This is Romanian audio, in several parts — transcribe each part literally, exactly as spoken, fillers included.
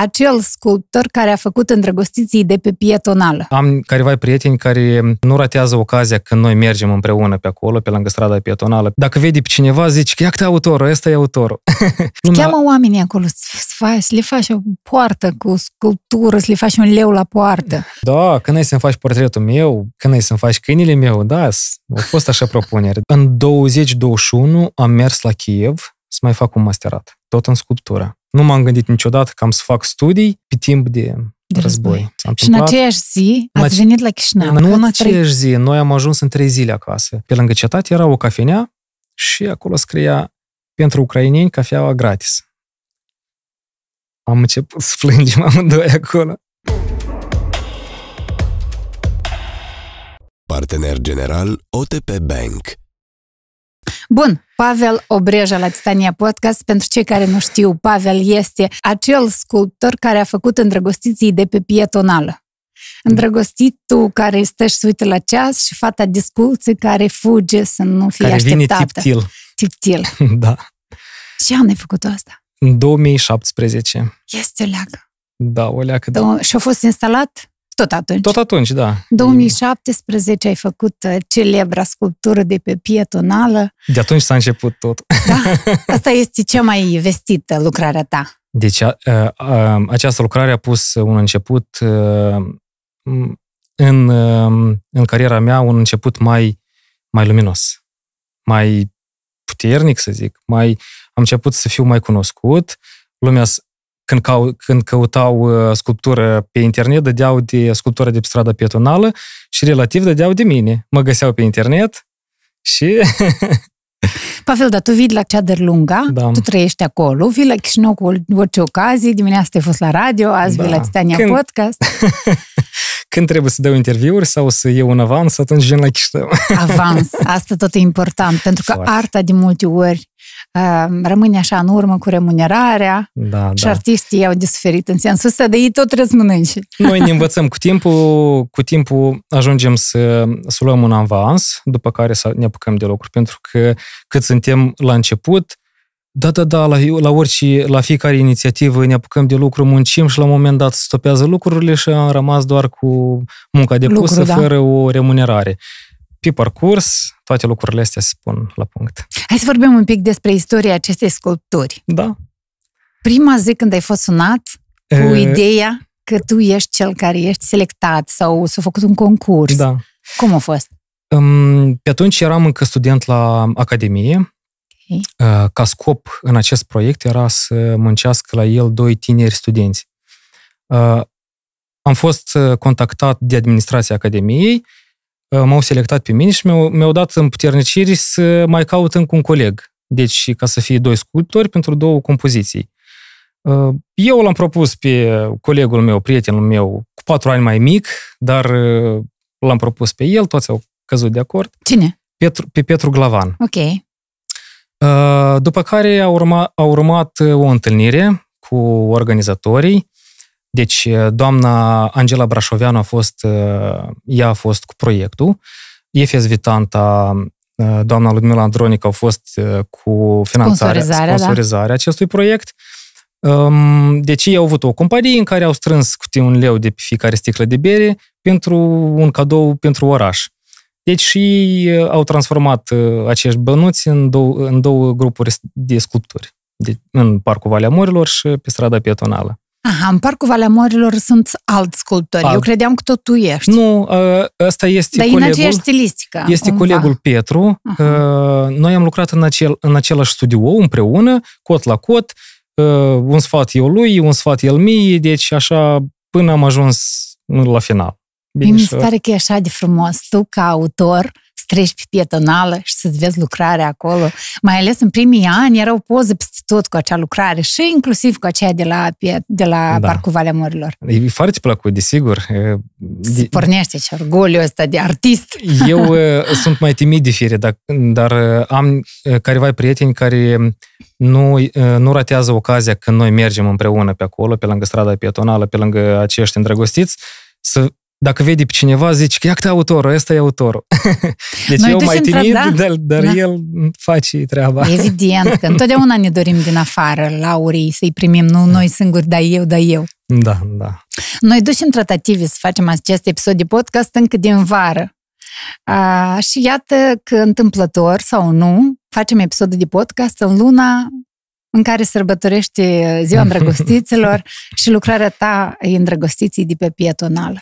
acel sculptor care a făcut Îndrăgostiții de pe Pietonală. Am careva prieteni care nu ratează ocazia când noi mergem împreună pe acolo, pe lângă strada Pietonală. Dacă vede pe cineva, zici că iată autorul, ăsta e autorul. Cheamă oamenii acolo, să le faci o poartă cu sculptură, să le faci un leu la poartă. Da, când ai să-mi faci portretul meu, când ai să-mi faci câinile meu, da, a fost așa propunere. În douăzeci douăzeci și unu am mers la Kiev să mai fac un masterat, tot în sculptură. Nu m-am gândit niciodată că am să fac studii pe timp de, de război. război. S-a și întâmplat. În aceeași zi ați venit la Chișinău. Nu în aceeași zi. Noi am ajuns în trei zile acasă. Pe lângă cetate era o cafenea și acolo scria pentru ucraineni cafeaua gratis. Am început să plângem amândoi acolo. Partener general O T P Bank. Bun, Pavel Obreja la Titania Podcast. Pentru cei care nu știu, Pavel este acel sculptor care a făcut Îndrăgostiții de pe Pietonală. Îndrăgostitul care stă și se uită la ceas și fata discuții care fuge să nu fie care așteptată. Care vine tiptil. Tiptil. Da. Ce an ai făcut asta? În două mii șaptesprezece. Este o leacă. Da, o leacă. Da. Și a fost instalat? Tot atunci. Tot atunci, da. două mii șaptesprezece ai făcut celebra sculptură de pe Pietonală. De atunci s-a început tot. Da? Asta este cea mai vestită lucrarea ta. Deci a, a, această lucrare a pus un început în, în cariera mea, un început mai, mai luminos, mai puternic, să zic. Mai, am început să fiu mai cunoscut. Lumea Când, cau, când căutau sculptură pe internet, dădeau de sculptură de pe strada pietonală și relativ dădeau de mine. Mă găseau pe internet și... Pavel, dar tu vii la Ceadîr-Lunga, da. Tu trăiești acolo, vii la Chișinău cu orice ocazie, dimineața te-ai fost la radio, azi da. Vii la Titania când... Podcast. Când trebuie să dau interviuri sau să iau un avans, atunci vin la Chișinău. Avans, asta tot e important, pentru că Foarte. Arta de multe ori uh, rămâne așa în urmă cu remunerarea da, și da. Artiștii au de suferit în sensul ăsta, de ei tot răzmânânci. Noi ne învățăm cu timpul, cu timpul ajungem să, să luăm un avans, după care să ne apucăm de lucru, pentru că cât suntem la început, da, da, da, la, la orice, la fiecare inițiativă ne apucăm de lucru, muncim și la un moment dat stopează lucrurile și am rămas doar cu munca depusă, lucru, fără da. O remunerare. Pe parcurs, toate lucrurile astea se pun la punct. Hai să vorbim un pic despre istoria acestei sculpturi. Da. Prima zi când ai fost sunat cu e... ideea că tu ești cel care ești selectat sau s-a făcut un concurs. Da. Cum a fost? Pe atunci eram încă student la Academie. Okay. Ca scop în acest proiect era să muncească la el doi tineri studenți. Am fost contactat de administrația Academiei, m-au selectat pe mine și mi-au, mi-au dat împuterniciri să mai caut încă un coleg. Deci ca să fie doi sculptori pentru două compoziții. Eu l-am propus pe colegul meu, prietenul meu, cu patru ani mai mic, dar l-am propus pe el, toți au căzut de acord. Cine? Petru, pe Petru Glavan. Ok. După care a, urma, a urmat o întâlnire cu organizatorii. Deci doamna Angela Brașoveanu a fost, ea a fost cu proiectul. Efes Vitanta, doamna Ludmila Andronică au fost cu finanțarea, sponsorizarea, sponsorizarea da. Acestui proiect. Deci ei au avut o companie în care au strâns câte un leu de fiecare sticlă de bere pentru un cadou pentru oraș. Deci și au transformat acești bănuți în două, în două grupuri de sculpturi. De, în Parcul Valea Morilor și pe strada pietonală. Aha, în Parcul Valea Morilor sunt alți sculptori. Alt. Eu credeam că tot tu ești. Nu, ăsta este Dar colegul... Dar în aceeași stilistică. Este cumva. Colegul Petru. Aha. Noi am lucrat în, acel, în același studio împreună, cot la cot. Un sfat eu lui, un sfat el mie. Deci așa până am ajuns la final. Bine, mi se pare că e așa de frumos. Tu, ca autor, să treci pe pietonală și să-ți vezi lucrarea acolo. Mai ales în primii ani erau poze peste tot cu acea lucrare și inclusiv cu aceea de la, de la da. Parcul Valea Morilor. E foarte plăcut, desigur. Se pornește și orgoliul ăsta de artist. Eu sunt mai timid de fire, dar, dar am careva prieteni care nu, nu ratează ocazia când noi mergem împreună pe acolo, pe lângă strada pietonală, pe lângă acești îndrăgostiți, să dacă vede pe cineva, zici că iată autorul, ăsta e autorul. Deci noi eu mai timid, da? dar, dar da. el face treaba. Evident, că întotdeauna ne dorim din afară laurii să-i primim, nu noi singuri, da eu, da eu. Da, da. Noi ducem tratative să facem acest episod de podcast încă din vară. A, și iată că întâmplător sau nu, facem episodul de podcast în luna în care sărbătorește Ziua Îndrăgostiților și lucrarea ta e Îndrăgostiții de pe Pietonală.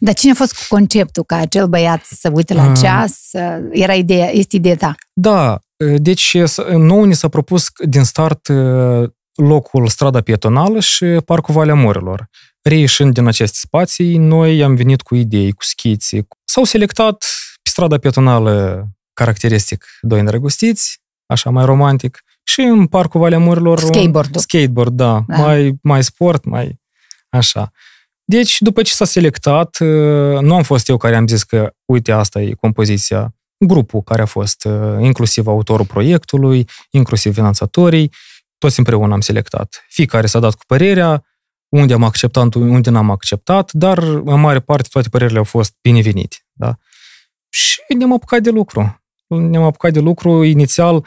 Dar cine a fost cu conceptul ca acel băiat să uite la ceas? Era ideea, este ideea ta? Da, deci nouă ni s-a propus din start locul strada pietonală și parcul Valea Morilor. Reieșind din aceste spații, noi am venit cu idei, cu schițe. S-au selectat pe strada pietonală caracteristic doi îndrăgostiți, așa mai romantic, și în parcul Valea Morilor... Skateboard-ul. Skateboard, da. da. Mai, mai sport, mai așa. Deci, după ce s-a selectat, nu am fost eu care am zis că, uite, asta e compoziția, grupul care a fost, inclusiv autorul proiectului, inclusiv finanțatorii, toți împreună am selectat. Fiecare s-a dat cu părerea, unde am acceptat, unde n-am acceptat, dar, în mare parte, toate părerile au fost binevenite. Da? Și ne-am apucat de lucru. Ne-am apucat de lucru. Inițial,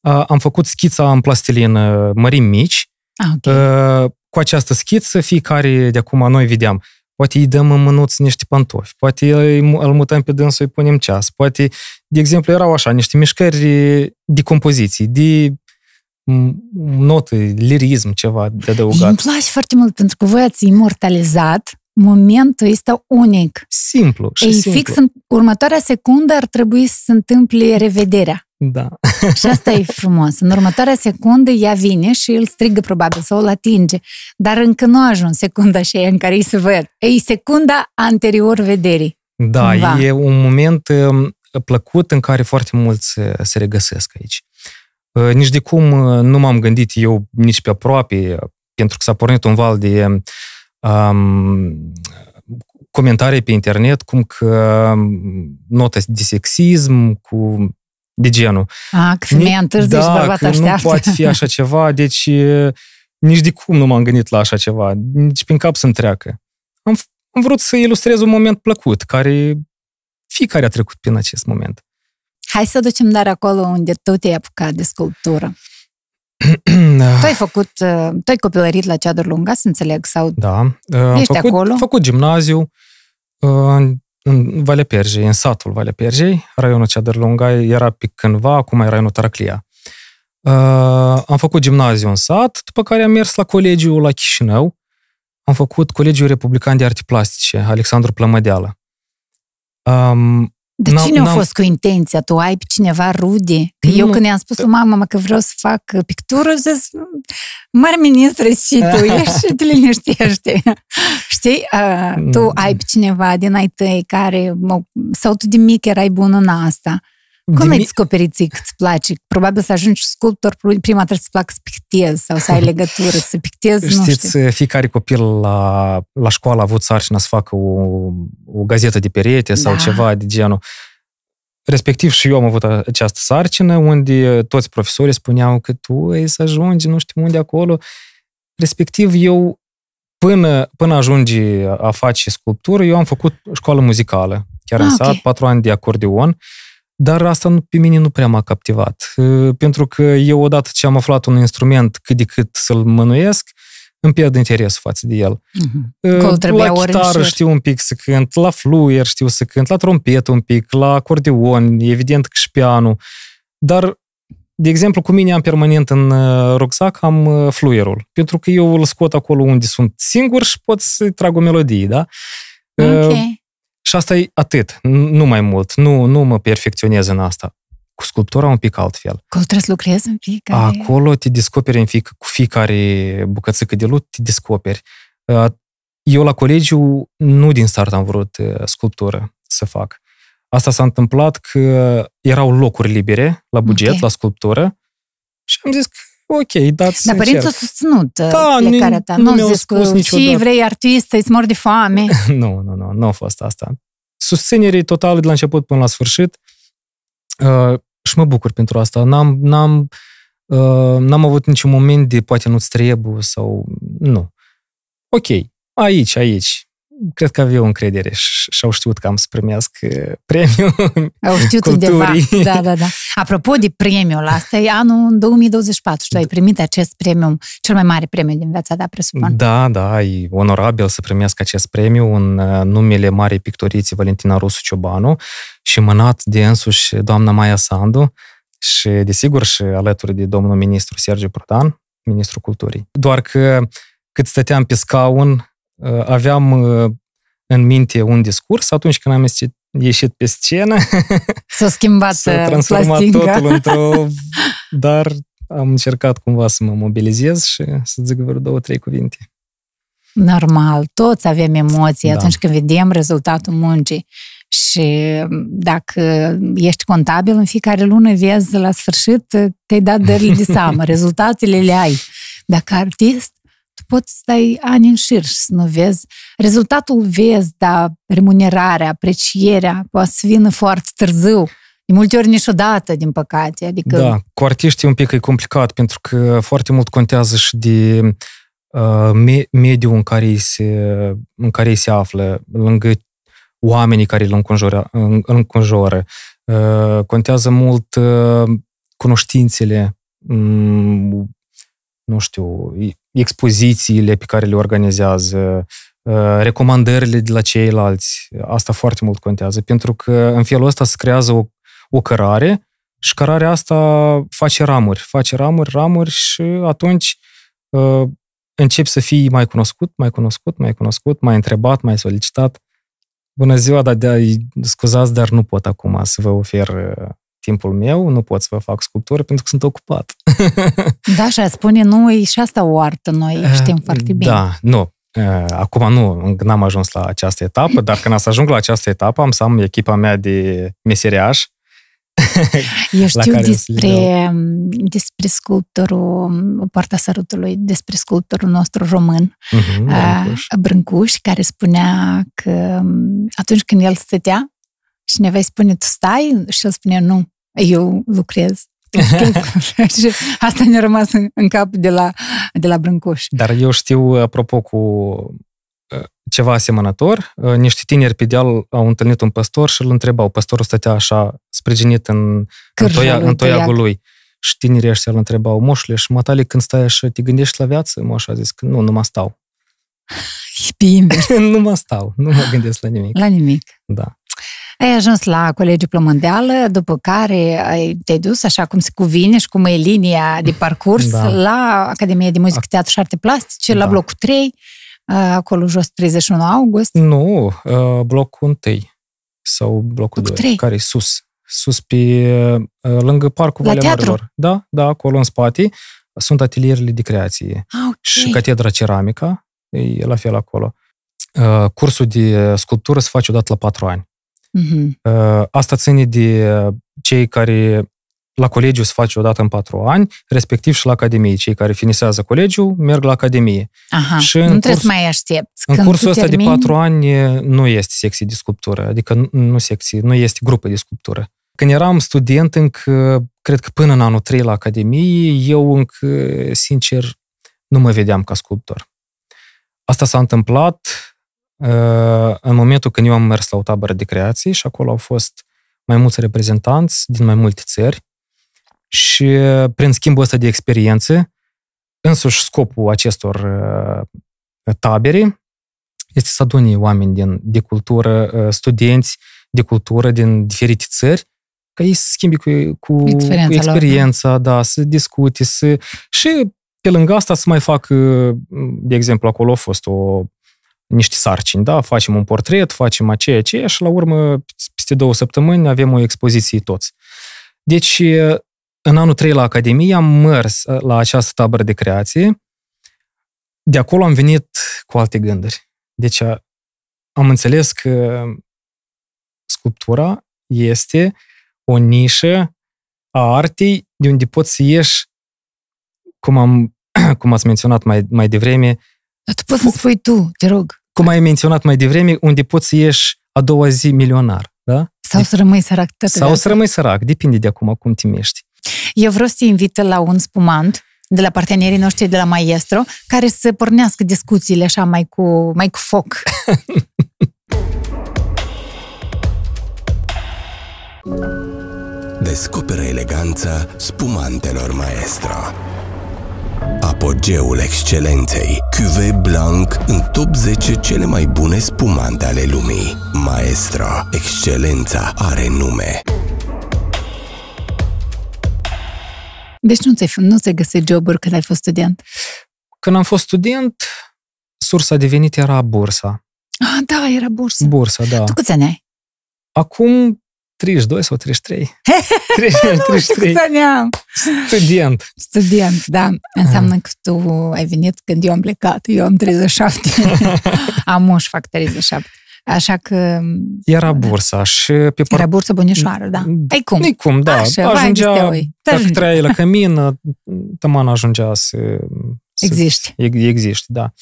am făcut schița în plastilină mărimi mici. Ah, okay. Cu această schiță, fiecare de acum noi vedeam. Poate îi dăm în mânuț niște pantofi, poate îl mutăm pe dânsul, îi punem ceas, poate, de exemplu, erau așa, niște mișcări de compoziții, de note, lirism, ceva de adăugat. Îmi place foarte mult, pentru că voi ați imortalizat momentul ăsta unic. Simplu și Ei, simplu. Fix în următoarea secundă ar trebui să se întâmple revederea. Da. Și asta e frumos. În următoarea secundă ea vine și îl strigă probabil sau îl atinge. Dar încă nu ajung secunda aceea în care îi se văd. E secunda anterior vederii. Da, cumva. E un moment plăcut în care foarte mulți se regăsesc aici. Nici de cum nu m-am gândit eu nici pe aproape, pentru că s-a pornit un val de um, comentarii pe internet, cum că notă de sexism, cu de genul. A, că femeia întârziu și bărbat așteaptă. Da, că nu poate fi așa ceva, deci nici de cum nu m-am gândit la așa ceva, nici prin cap să-mi treacă. Am, am vrut să ilustrez un moment plăcut, care fiecare a trecut prin acest moment. Hai să ducem dar acolo unde tu te-ai apucat de sculptură. Tu ai făcut, tu ai copilărit la Ceadîr-Lunga, să înțeleg, sau da, am făcut, acolo? făcut gimnaziu, în Valea Perjei, în satul Valea Perjei, raionul Ceadîr-Lunga era pe cândva, acum e raionul Taraclia. Uh, am făcut gimnaziu în sat, după care am mers la colegiul la Chișinău, am făcut Colegiul Republican de Arte Plastice, Alexandru Plămădeală. Um, Dar cine a fost cu intenția? Tu ai pe cineva rude? Că eu când i-am spus lui mama, mă, că vreau să fac pictură, zis, mari ministre și tu, ești și te liniștește. Știi? Uh, tu ai pe cineva din ai tăi care, sau tu de mic erai bun în asta. Cum ai descoperit că îți place? Probabil să ajungi sculptor, prima trebuie să-ți placă să pictezi sau să ai legătură, să pictezi, nu știu. Știți, fiecare copil la, la școală a avut sarcina să facă o, o gazetă de perete sau da. ceva de genul. Respectiv și eu am avut această sarcină unde toți profesorii spuneau că tu ei să ajungi, nu știu unde acolo. Respectiv eu, până, până ajungi a face sculptură, eu am făcut școală muzicală, chiar ah, în sat, okay. patru ani de acordeon. Dar asta pe mine nu prea m-a captivat. Pentru că eu, odată ce am aflat un instrument cât de cât să-l mânuiesc, îmi pierd interesul față de el. Mm-hmm. La chitară știu un pic să cânt, la fluier știu să cânt, la trompet un pic, la acordeon, evident că și pianul. Dar, de exemplu, cu mine am permanent în rucsac, am fluierul. Pentru că eu îl scot acolo unde sunt singur și pot să-i trag o melodie, da? Ok. Uh, Și asta e atât, nu mai mult. Nu, nu mă perfecționez în asta. Cu sculptura un pic altfel. Acolo trebuie să lucrezi în fiecare... Acolo te descoperi în fie, cu fiecare bucățică de lut, te descoperi. Eu la colegiu nu din start am vrut sculptură să fac. Asta s-a întâmplat că erau locuri libere la buget, okay. la sculptură și am zis că ok, dați Dar părinții au susținut da, plecarea ta. Nu, nu mi-au spus niciodată. Și vrei artistă, îți mor de foame. nu, nu, nu, nu a fost asta. Susținere totală de la început până la sfârșit uh, și mă bucur pentru asta. N-am, n-am, uh, n-am avut niciun moment de poate nu-ți trebuie sau nu. Ok, aici, aici. cred că aveau încredere și au știut că am să primesc premiul Au știut undeva, da, da, da. Apropo de premiul ăsta, e anul două mii douăzeci și patru și tu ai primit acest premiu, cel mai mare premiu din viața ta, presupun. Da, da, e onorabil să primesc acest premiu în numele marei pictorițe Valentina Rusu-Ciobanu și mânat de însuși doamna Maia Sandu și, desigur, și alături de domnul ministru Sergiu Prodan, ministrul culturii. Doar că cât stăteam pe scaun, aveam în minte un discurs atunci când am ieșit pe scenă. S-a schimbat s-a transformat plastica. Totul într-o... Dar am încercat cumva să mă mobilizez și să zic vreo două, trei cuvinte. Normal, toți avem emoții da. Atunci când vedem rezultatul muncii. Și dacă ești contabil, în fiecare lună vezi la sfârșit, te-ai dat dările de seamă, rezultatele le ai. Dacă artist, tu poți stai ani în șir și să nu vezi. Rezultatul vezi, dar remunerarea, aprecierea poate să vină foarte târziu. De multe ori niciodată, din păcate. Adică... Da, cu artiștii un pic e complicat, pentru că foarte mult contează și de uh, mediul în care ei se, în care ei se află, lângă oamenii care îl înconjoară, înconjoară. Contează mult cunoștințele, nu știu, expozițiile pe care le organizează, recomandările de la ceilalți. Asta foarte mult contează, pentru că în felul ăsta se creează o, o cărare și cărarea asta face ramuri, face ramuri, ramuri și atunci începi să fii mai cunoscut, mai cunoscut, mai cunoscut, mai întrebat, mai solicitat. Bună ziua, dar de, scuzați, dar nu pot acum să vă ofer timpul meu, nu pot să vă fac sculptură pentru că sunt ocupat. Da, și a spune nu, și asta o artă, noi știm foarte bine. Da, nu. Acum nu, n-am ajuns la această etapă, dar când să ajung la această etapă am să am echipa mea de meseriași. Eu știu despre, despre sculptorul Poarta Sărutului, despre sculptorul nostru român, uh-huh, Brâncuși. Brâncuși, care spunea că atunci când el stătea, cineva îi spune, tu stai? Și el spunea, nu, eu lucrez. Asta ne-a rămas în cap de la, de la Brâncuși. Dar eu știu, apropo, cu ceva asemănător, niște tineri pe deal au întâlnit un păstor și îl întrebau. Păstorul stătea așa, sprijinit în, în, toia, în toiagul lui. Și tinerii ăștia îl întrebau, moșule, și mătale, când stai așa, te gândești la viață? Moșa a zis că nu, nu mă stau. Nu mă stau, nu mă gândesc la nimic. La nimic. Da. Ai ajuns la Colegiul Plămădeală, după care te-ai dus, așa cum se cuvine și cum e linia de parcurs, da. La Academia de Muzică, Teatru și Arte Plastice, da. La blocul trei, acolo jos treizeci și unu august? Nu, blocul unu sau blocul doi, care e sus. Sus pe, lângă parcul Valea Morilor. Da, da, acolo în spate sunt atelierele de creație. Ah, okay. Și catedra ceramică e la fel acolo. Cursul de sculptură se face odată la patru ani. Mm-hmm. Asta ține de cei care la colegiu se face odată în patru ani, respectiv și la Academie. Cei care finisează colegiul merg la Academie. Aha, și nu trebuie curs, să mai aștepți. În când cursul ăsta termin... de patru ani nu este secție de sculptură, adică nu secție, nu este grupă de sculptură. Când eram student, încă, cred că până în anul trei la Academie, eu încă, sincer, nu mă vedeam ca sculptor. Asta s-a întâmplat în momentul când eu am mers la o tabără de creații și acolo au fost mai mulți reprezentanți din mai multe țări. Și prin schimbul ăsta de experiențe, însuși scopul acestor uh, tabere este să adune oameni din, de cultură, uh, studenți de cultură din diferite țări, ca ei să schimbi cu, cu experiența, cu experiența lor, da, să discute, să... Și pe lângă asta să mai fac, uh, de exemplu, acolo a fost o, niște sarcini, da? Facem un portret, facem aceea, aceea și la urmă, peste două săptămâni, avem o expoziție toți. Deci, uh, în anul trei la Academie am mers la această tabără de creație. De acolo am venit cu alte gânduri. Deci am înțeles că sculptura este o nișă a artei de unde poți să ieși, cum, am, cum ați menționat mai, mai devreme. Dar tu poți să spui tu, te rog. Cum ai menționat mai devreme, unde poți să ieși a doua zi milionar. Da? Sau să rămâi sărac. Sau să rămâi sărac, depinde de acum cum te miști. Eu vreau să te invit la un spumant de la partenerii noștri de la Maestro, care să pornească discuțiile așa mai cu, mai cu foc. Descoperă eleganța spumantelor Maestro. Apogeul excelenței, Cuvée Blanc în top zece cele mai bune spumante ale lumii. Maestro, excelența are nume. Deci nu ți-ai, nu ți-ai găsit job-uri când ai fost student? Când am fost student, sursa de venit era bursa. Ah, da, era bursa. Bursa, da. Tu câți ani ai? Acum treizeci și doi sau treizeci și trei. treizeci, treizeci și trei. Student. Student, da. Înseamnă că tu ai venit când eu am plecat. Eu am treizeci și șapte. Am moș, fac treizeci și șapte. Așa că... Era bursa și... Pe par... Era bursa bunișoară, da. Ai cum? Ai cum, da. Așa, ajungea, dacă trăiai la cămină, tămana ajungea să... Existi. Existi, da.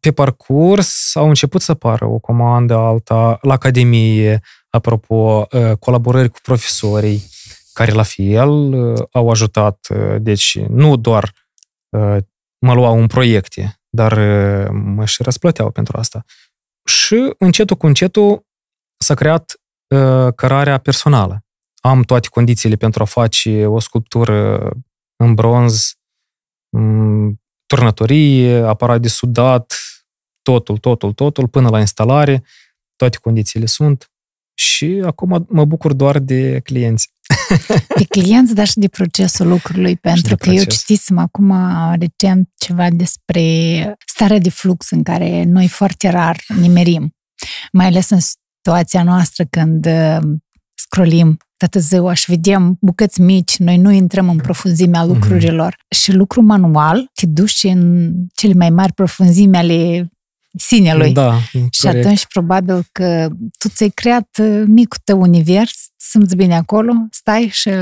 Pe parcurs au început să apară o comandă alta la academie, apropo, colaborări cu profesorii, care la fel au ajutat, deci nu doar mă luau în proiecte, dar mă și răsplăteau pentru asta. Și încetul cu încetul s-a creat cărarea personală. Am toate condițiile pentru a face o sculptură în bronz, turnătorie, aparat de sudat, totul, totul, totul, până la instalare, toate condițiile sunt și acum mă bucur doar de clienți. De clienți, dar și de procesul lucrului, pentru că eu citisem acum recent ceva despre starea de flux în care noi foarte rar nimerim, mai ales în situația noastră când scrollim toată ziua și vedem bucăți mici, noi nu intrăm în profunzimea lucrurilor. Mm-hmm. Și lucru manual te duci în cele mai mari profunzimi ale sinelui. Da, și corect. Atunci probabil că tu ți-ai creat micul tău univers, simți bine acolo, stai și mie,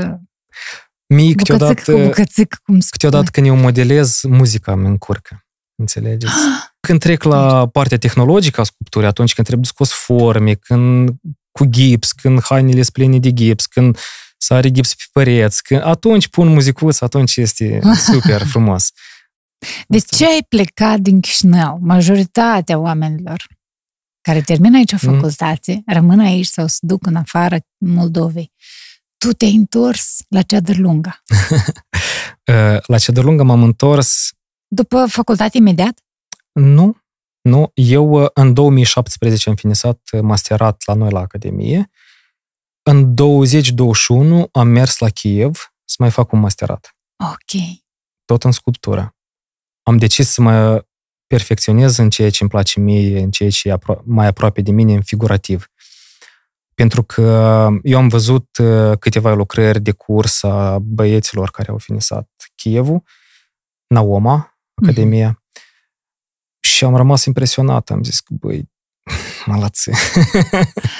bucățic câteodată, cu bucățic, cum spune. Câteodată când eu modelez, muzica mă încurcă, înțelegeți? Când trec la partea tehnologică a sculpturii, atunci când trebuie scos forme, când cu gips, când hainele sunt pline de gips, când să are gips pe păreți, când atunci pun muzicuță, atunci este super frumos. De asta. Ce ai plecat din Chișinău? Majoritatea oamenilor care termină aici o facultate, mm. rămân aici sau se duc în afară, în Moldovei. Tu te-ai întors la Ceadîr-Lunga. La Ceadîr-Lunga m-am întors... După facultate imediat? Nu. Nu, eu în două mii șaptesprezece am finisat masterat la noi la Academie. În douăzeci douăzeci și unu am mers la Kiev să mai fac un masterat. Ok. Tot în sculptură. Am decis să mă perfecționez în ceea ce îmi place mie, în ceea ce e apro- mai aproape de mine, în figurativ. Pentru că eu am văzut câteva lucrări de curs a băieților care au finisat Kievul, Naoma, Academia, mm-hmm. Și am rămas impresionat. Am zis că, băi, mă lață.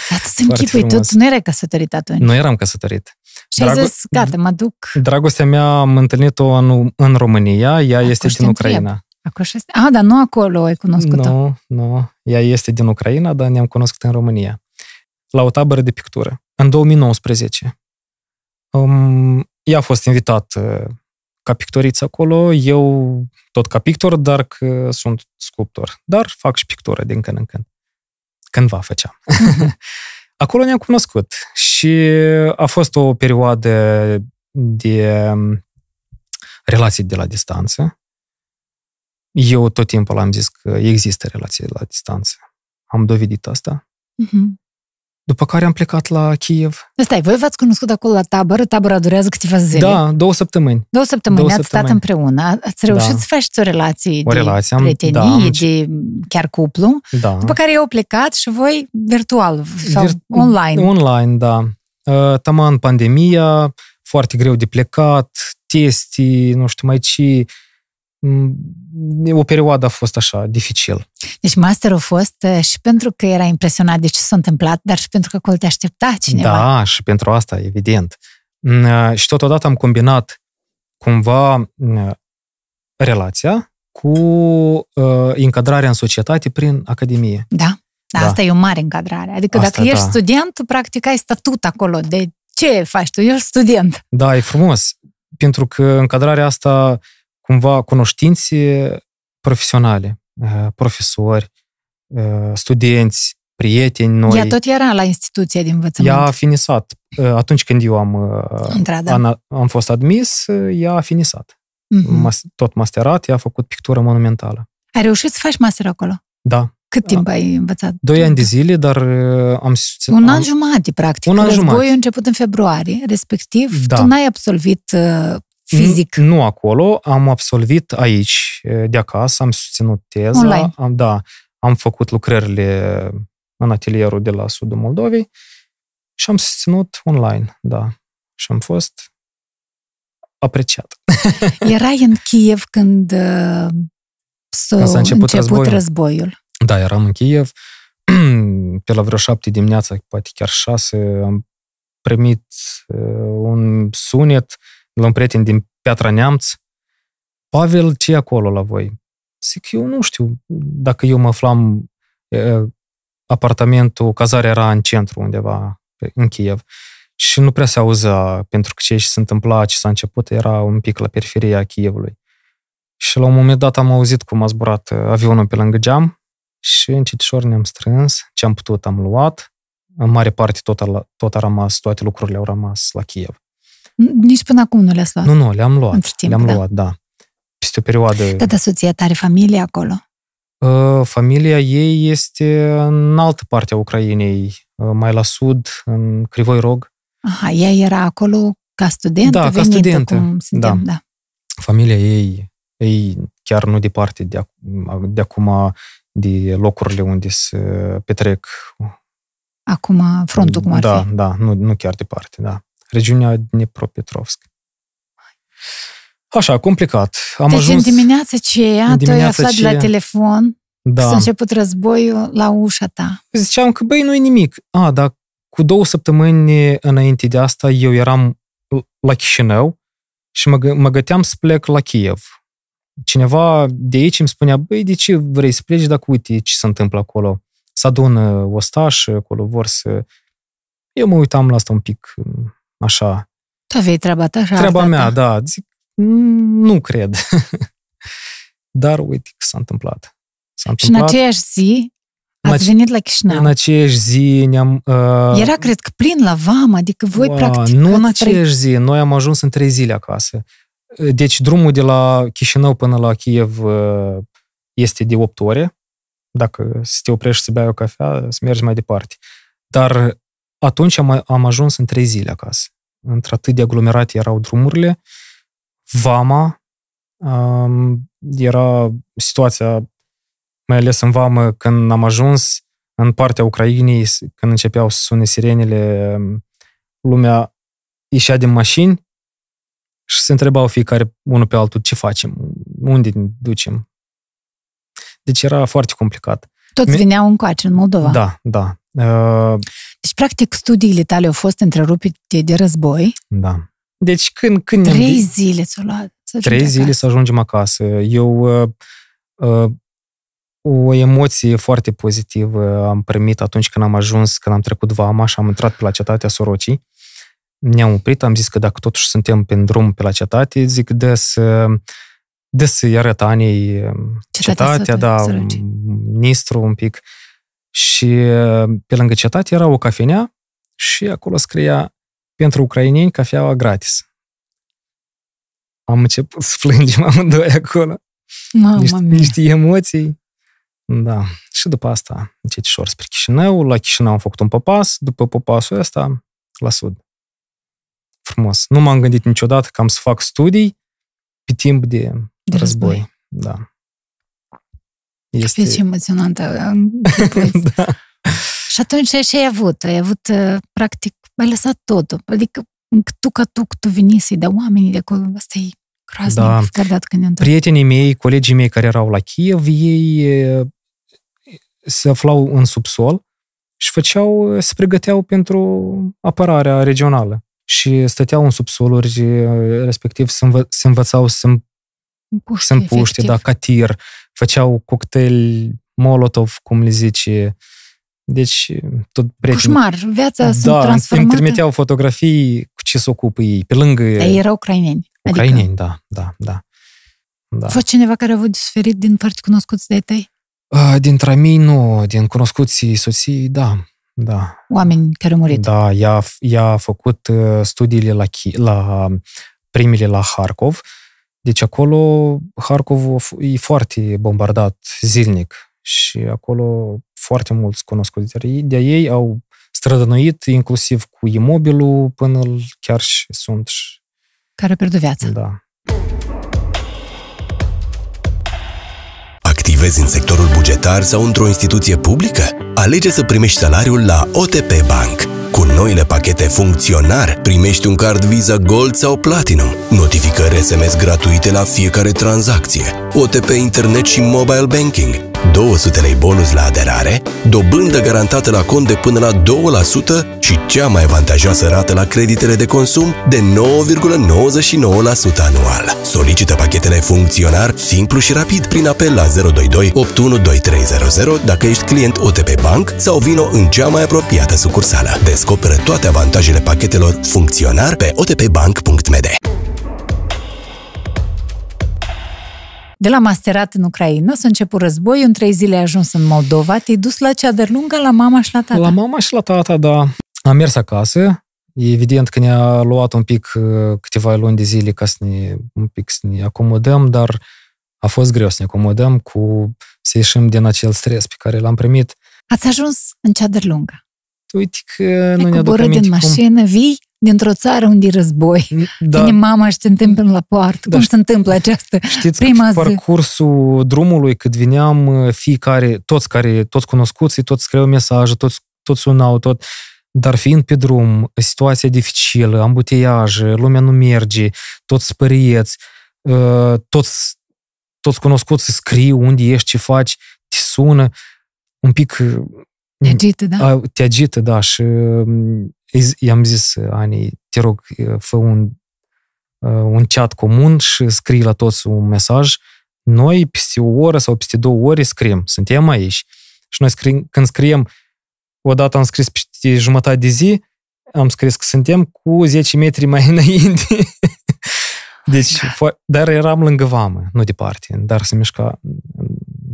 Dar tu să închipui, tu, tu nu erai căsătorit atunci. Nu eram căsătorit. Și Drago- ai zis, gata, mă duc. Dragostea mea am întâlnit-o în, în România, ea acolo este din Ucraina. Este... Ah, dar nu acolo ai cunoscut-o. Nu, nu. Ea este din Ucraina, dar ne-am cunoscut în România. La o tabără de pictură. În două mii nouăsprezece. Um, ea a fost invitată ca pictoriță acolo, eu tot ca pictor, dar că sunt sculptor. Dar fac și pictură din când în când. Cândva făceam. Acolo ne-am cunoscut și a fost o perioadă de relații de la distanță. Eu tot timpul am zis că există relații de la distanță. Am dovedit asta. Uh-huh. După care am plecat la Kiev. Stai, voi v-ați cunoscut acolo la tabără, tabăra durează câteva zile. Da, două săptămâni. Două săptămâni, două ați săptămâni. Stat împreună, ați reușit da. Să faceți o relație o de relație. Prietenii, da, am... de chiar cuplu, da. După care eu au plecat și voi virtual sau Vir... online. Online, da. Taman pandemia, foarte greu de plecat, testi, nu știu mai ce... O perioadă a fost așa, dificil. Deci masterul a fost și pentru că era impresionat de ce s-a întâmplat, dar și pentru că acolo te aștepta cineva. Da, și pentru asta, evident. Și totodată am combinat cumva relația cu încadrarea în societate prin academie. Da, da, da. Asta e o mare încadrare. Adică asta, dacă ești da. Student, tu practic ai statut acolo. De ce faci tu? Ești student. Da, e frumos. Pentru că încadrarea asta... cumva cunoștințe profesionale, profesori, studenți, prieteni noi. Ea tot era la instituție de învățământ. Ea a finisat. Atunci când eu am, am, am fost admis, ea a finisat. Uh-huh. Tot masterat, ea a făcut pictură monumentală. Ai reușit să faci master acolo? Da. Cât timp ai învățat? Doi ani de zile, dar am... Un an am, jumate, practic. Un an jumate. Războiul a început în februarie, respectiv, da. Tu n-ai absolvit fizic. Nu, nu acolo, am absolvit aici, de acasă, am susținut teza. Online. Am, da, am făcut lucrările în atelierul de la sudul Moldovei și am susținut online, da. Și am fost apreciat. Erai în Kiev când uh, s-a început, început războiul. războiul. Da, eram în Kiev. Pe la vreo șapte dimineața, poate chiar șase, am primit uh, un sunet la un prieten din Piatra Neamț. Pavel, ce e acolo la voi? Zic, eu nu știu. Dacă eu mă aflam, uh, apartamentul, cazarea era în centru undeva, în Kiev. Și nu prea se auzea, pentru că ce se întâmpla, ce s-a început, era un pic la periferia Kievului. Și la un moment dat am auzit cum a zburat avionul pe lângă geam și încetişor ne-am strâns, ce am putut am luat. În mare parte tot a, tot a rămas, toate lucrurile au rămas la Kiev. Nici până acum nu le-ați luat? Nu, nu, le-am luat. Între timp, le-am da. luat, da. Peste o perioadă... Tata soția ta are familie acolo? Familia ei este în altă parte a Ucrainei, mai la sud, în Crivoi Rog. Aha, ea era acolo ca studentă, da, venită, ca studentă, cum suntem, da. da. Familia ei, ei chiar nu departe de, de acum, de locurile unde se petrec. Acum, frontul, cum ar da, fi. Da, da, nu, nu chiar departe, da. Regiunea Dnipropietrovsk. Așa, complicat. Am deci ajuns... în dimineața aceea, în dimineața tu ai aflat de la telefon, da. S-a început războiul la ușa ta. Ziceam că, băi, nu-i nimic. A, dar cu două săptămâni înainte de asta, eu eram la Chișinău și mă, mă găteam să plec la Kiev. Cineva de aici îmi spunea, băi, de ce vrei să pleci dacă uite ce se întâmplă acolo? Să adună ostași, acolo vor să... Eu mă uitam la asta un pic așa. Tu aveai treaba ta? Treaba mea, da. Zic, nu cred. Dar uite că s-a întâmplat. S-a întâmplat. Și în aceeași zi ați venit la Chișinău. În aceeași zi ne-am... Uh... Era, cred că, plin la vamă, adică voi uh, practic... Nu în aceeași trei... zi, noi am ajuns în trei zile acasă. Deci drumul de la Chișinău până la Kiev uh, este de opt ore. Dacă să te oprești să bei o cafea, să mergi mai departe. Dar atunci am, am ajuns în trei zile acasă. Într-atât de aglomerate erau drumurile. Vama uh, era situația... Mai ales în vamă, când am ajuns în partea Ucrainei, când începeau să sune sirenele, lumea ieșea din mașini și se întrebau fiecare unul pe altul ce facem, unde ne ducem. Deci era foarte complicat. Toți veneau încoace în Moldova. Da, da. Uh... Deci, practic, studiile tale au fost întrerupite de război. Da. Deci, când... când Trei zile s-au luat. Trei zile acasă. Să ajungem acasă. Eu... Uh, uh, O emoție foarte pozitivă am primit atunci când am ajuns, când am trecut vama și am intrat pe la cetatea Sorocii. Ne-am oprit, am zis că dacă totuși suntem pe drum pe la cetate, zic de să, de să-i arăt Anei cetatea, cetatea da, Nistru un pic. Și pe lângă cetate era o cafenea și acolo scria pentru ucraineni cafeaua gratis. Am început să plângem amândoi acolo. Mama niște, niște emoții. Da. Și după asta, încetişor spre Chișinău. La Chișinău am făcut un popas, după popasul ăsta, la sud. Frumos. Nu m-am gândit niciodată că am să fac studii pe timp de, de război. război. Da. Este... Este emoționantă. Da. Și atunci ce ai avut? Ai avut, practic, ai lăsat totul. Adică, tu ca tu, tu venisei, dar oamenii de acolo, asta e groaznic. Da. Prietenii mei, colegii mei care erau la Kiev, ei... se aflau în subsol și făceau, se pregăteau pentru apărarea regională. Și stăteau în subsoluri, respectiv se, învă, se învățau să împuște, împuște da, catir, făceau cocktail molotov, cum le zice. Deci, tot prietenii... Cușmar, viața da, sunt transformată. Da, îmi trimiteau fotografii cu ce se ocupă ei, pe lângă... Dar ei erau ucraineni. Ucraineni, adică... da, da, da. da. A fost cineva care a avut de suferit din părți cunoscuți de-ai tăi? Dintre a mii, nu. Din cunoscuții soții, da. Da. Oameni care au murit. Da, ea, ea a făcut studiile la, la primile la Harkov. Deci acolo Harkovul e foarte bombardat zilnic și acolo foarte mulți cunoscuți de ei au strădănuit inclusiv cu imobilul până chiar și sunt și... care au pierdut viața. Da. Activezi în sectorul bugetar sau într-o instituție publică? Alege să primești salariul la O T P Bank. Cu noile pachete funcționar, primești un card Visa Gold sau Platinum, notificări S M S gratuite la fiecare tranzacție, O T P Internet și Mobile Banking, două sute lei bonus la aderare, dobândă garantată la cont de până la doi la sută și cea mai avantajoasă rată la creditele de consum de nouă virgulă nouăzeci și nouă la sută anual. Solicită pachetele funcționar simplu și rapid prin apel la zero doi doi, opt unu doi trei zero zero dacă ești client O T P Bank sau vino în cea mai apropiată sucursală. Descoperă toate avantajele pachetelor funcționar pe o t p bank punct m d. De la masterat în Ucraina s-a început războiul, în trei zile ai ajuns în Moldova, te-ai dus la Ceadîr-Lunga, la mama și la tata. La mama și la tata, da. Am mers acasă, evident că ne-a luat un pic câteva luni de zile ca să ne, un pic să ne acomodăm, dar a fost greu să ne acomodăm, cu, să ieșim din acel stres pe care l-am primit. Ați ajuns în Ceadîr-Lunga. Uite că ai nu ne aduc aminte din cum... mașină, vii dintr-o țară unde e război. Da. Vine mama și te întâmplă la poartă. Da. Cum se întâmplă această Știți prima zi? Știți că parcursul drumului, cât vineam, fiecare, toți care, toți cunoscuții, toți scriu mesaje, toți, toți sunau, tot. Dar fiind pe drum, situația dificilă, ambuteiaje, lumea nu merge, toți spărieți, toți, toți cunoscuții scriu unde ești, ce faci, te sună, un pic... Te agită, da? Te agită, da, și i-am zis, Ani, te rog, fă un, un chat comun și scrii la toți un mesaj. Noi, peste o oră sau peste două ore, scriem. Suntem aici. Și noi scrim, când scriem, odată am scris peste jumătate de zi, am scris că suntem cu zece metri mai înainte. Deci, dar eram lângă vamă, nu departe, dar se mișca...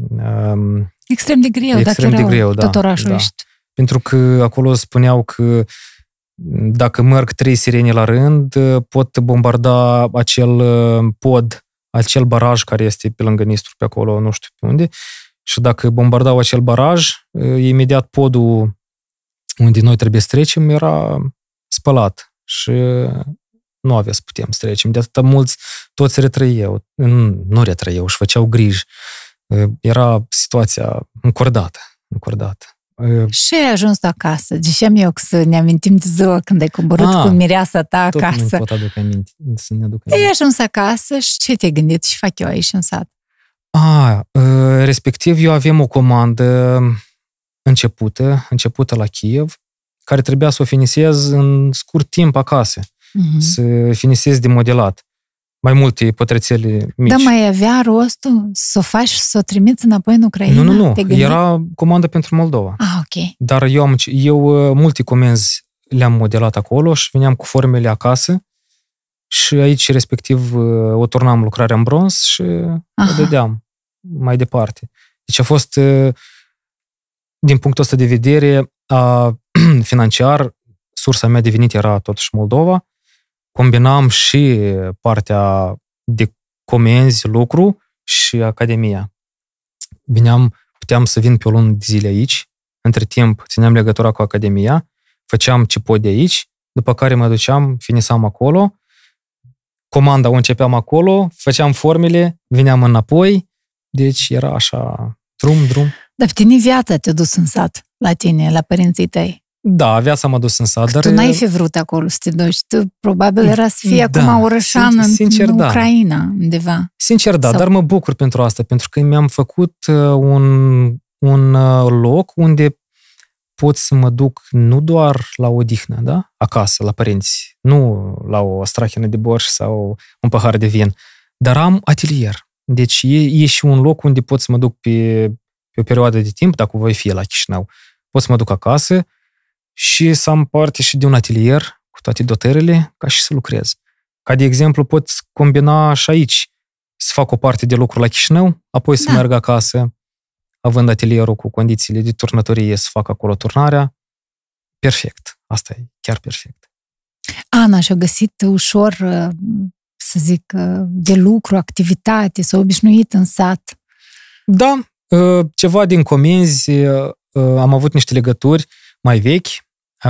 Um, Extrem de greu, extrem dacă de greu, tot da, orașul da. Ești. Pentru că acolo spuneau că dacă merg trei sirene la rând, pot bombarda acel pod, acel baraj care este pe lângă Nistru, pe acolo, nu știu pe unde. Și dacă bombardau acel baraj, imediat podul unde noi trebuie să trecem era spălat. Și nu avea să putem să trecem. De atâta mulți, toți retrăiau, nu retrăiau, își făceau griji. Era situația încordată, încordată. Și ai ajuns acasă? Ziceam eu că să ne amintim de ziua când ai coborât A, cu mireasa ta acasă. Tot nu pot aduc aminte, să ne aduc aminte. Ai ajuns acasă și ce te-ai gândit și fac eu aici în sat? A, respectiv eu aveam o comandă începută, începută la Kiev, care trebuia să o finisez în scurt timp acasă, uh-huh. să finisez de modelat. Mai multe pătrățele mici. Dar mai avea rostul să o faci și să o trimiți înapoi în Ucraina? Nu, nu, nu. Era comandă pentru Moldova. Ah, ok. Dar eu, am, eu multe comenzi le-am modelat acolo și veneam cu formele acasă și aici, respectiv, o turnam lucrarea în bronz și Aha. o dădeam mai departe. Deci a fost, din punctul ăsta de vedere, a, financiar, sursa mea de venit era totuși Moldova. Combinam și partea de comenzi, lucru și academia. Vineam, puteam să vin pe o lună de zile aici, între timp țineam legătura cu academia, făceam ce pot de aici, după care mă duceam, finisam acolo, comanda o începeam acolo, făceam formele, vineam înapoi, deci era așa, drum, drum. Dar pe tine viața te-a dus în sat, la tine, la părinții tăi? Da, viața m-a dus în sat, că dar... tu n-ai fi vrut acolo să te duci. Tu probabil era să fie da, acum orășan sincer, în, în da. Ucraina, undeva. Sincer, da, Sau... dar mă bucur pentru asta, pentru că mi-am făcut un, un loc unde pot să mă duc nu doar la odihnă, da? Acasă, la părinți, nu la o strahină de borș sau un pahar de vin, dar am atelier. Deci e, e și un loc unde pot să mă duc pe, pe o perioadă de timp, dacă voi fi la Chișinău, pot să mă duc acasă, și să am parte și de un atelier cu toate dotările, ca și să lucrez. Ca de exemplu, pot combina și aici, să fac o parte de lucru la Chișinău, apoi da. Să merg acasă, având atelierul cu condițiile de turnătorie să fac acolo turnarea, perfect. Asta e chiar perfect. Ana și-a găsit ușor, să zic, de lucru, activitate, s-a obișnuit în sat. Da, ceva din comenzi, am avut niște legături mai vechi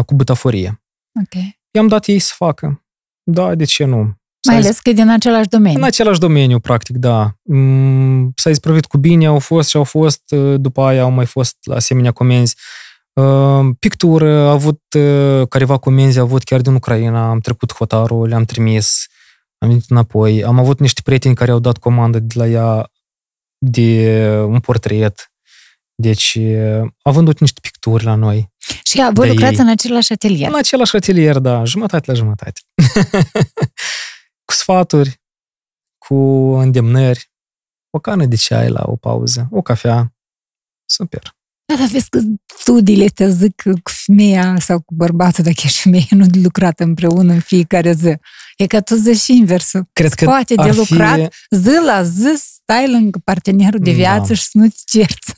cu butaforie. Ok. I-am dat ei să facă. Da, de ce nu? S-a mai ales că e din același domeniu. În același domeniu, practic, da. S-a isprăvit cu bine, au fost și au fost, după aia au mai fost asemenea comenzi. Pictură, a avut careva comenzi, a avut chiar din Ucraina, am trecut hotarul, le-am trimis, am venit înapoi. Am avut niște prieteni care au dat comandă de la ea de un portret. Deci, a vândut niște picturi la noi. Și a, voi lucrați ei în același atelier? În același atelier, da, jumătate la jumătate. Cu sfaturi, cu îndemnări, o cană de ceai la o pauză, o cafea. Super. Da, dar vezi că studiile astea zic cu femeia sau cu bărbatul, dacă ești femeie, nu de lucrat împreună în fiecare zi. E că tu zici și inversul. Cred că poate de lucrat, fi... zi la zi, stai lângă partenerul de viață da. Și să nu-ți cerți.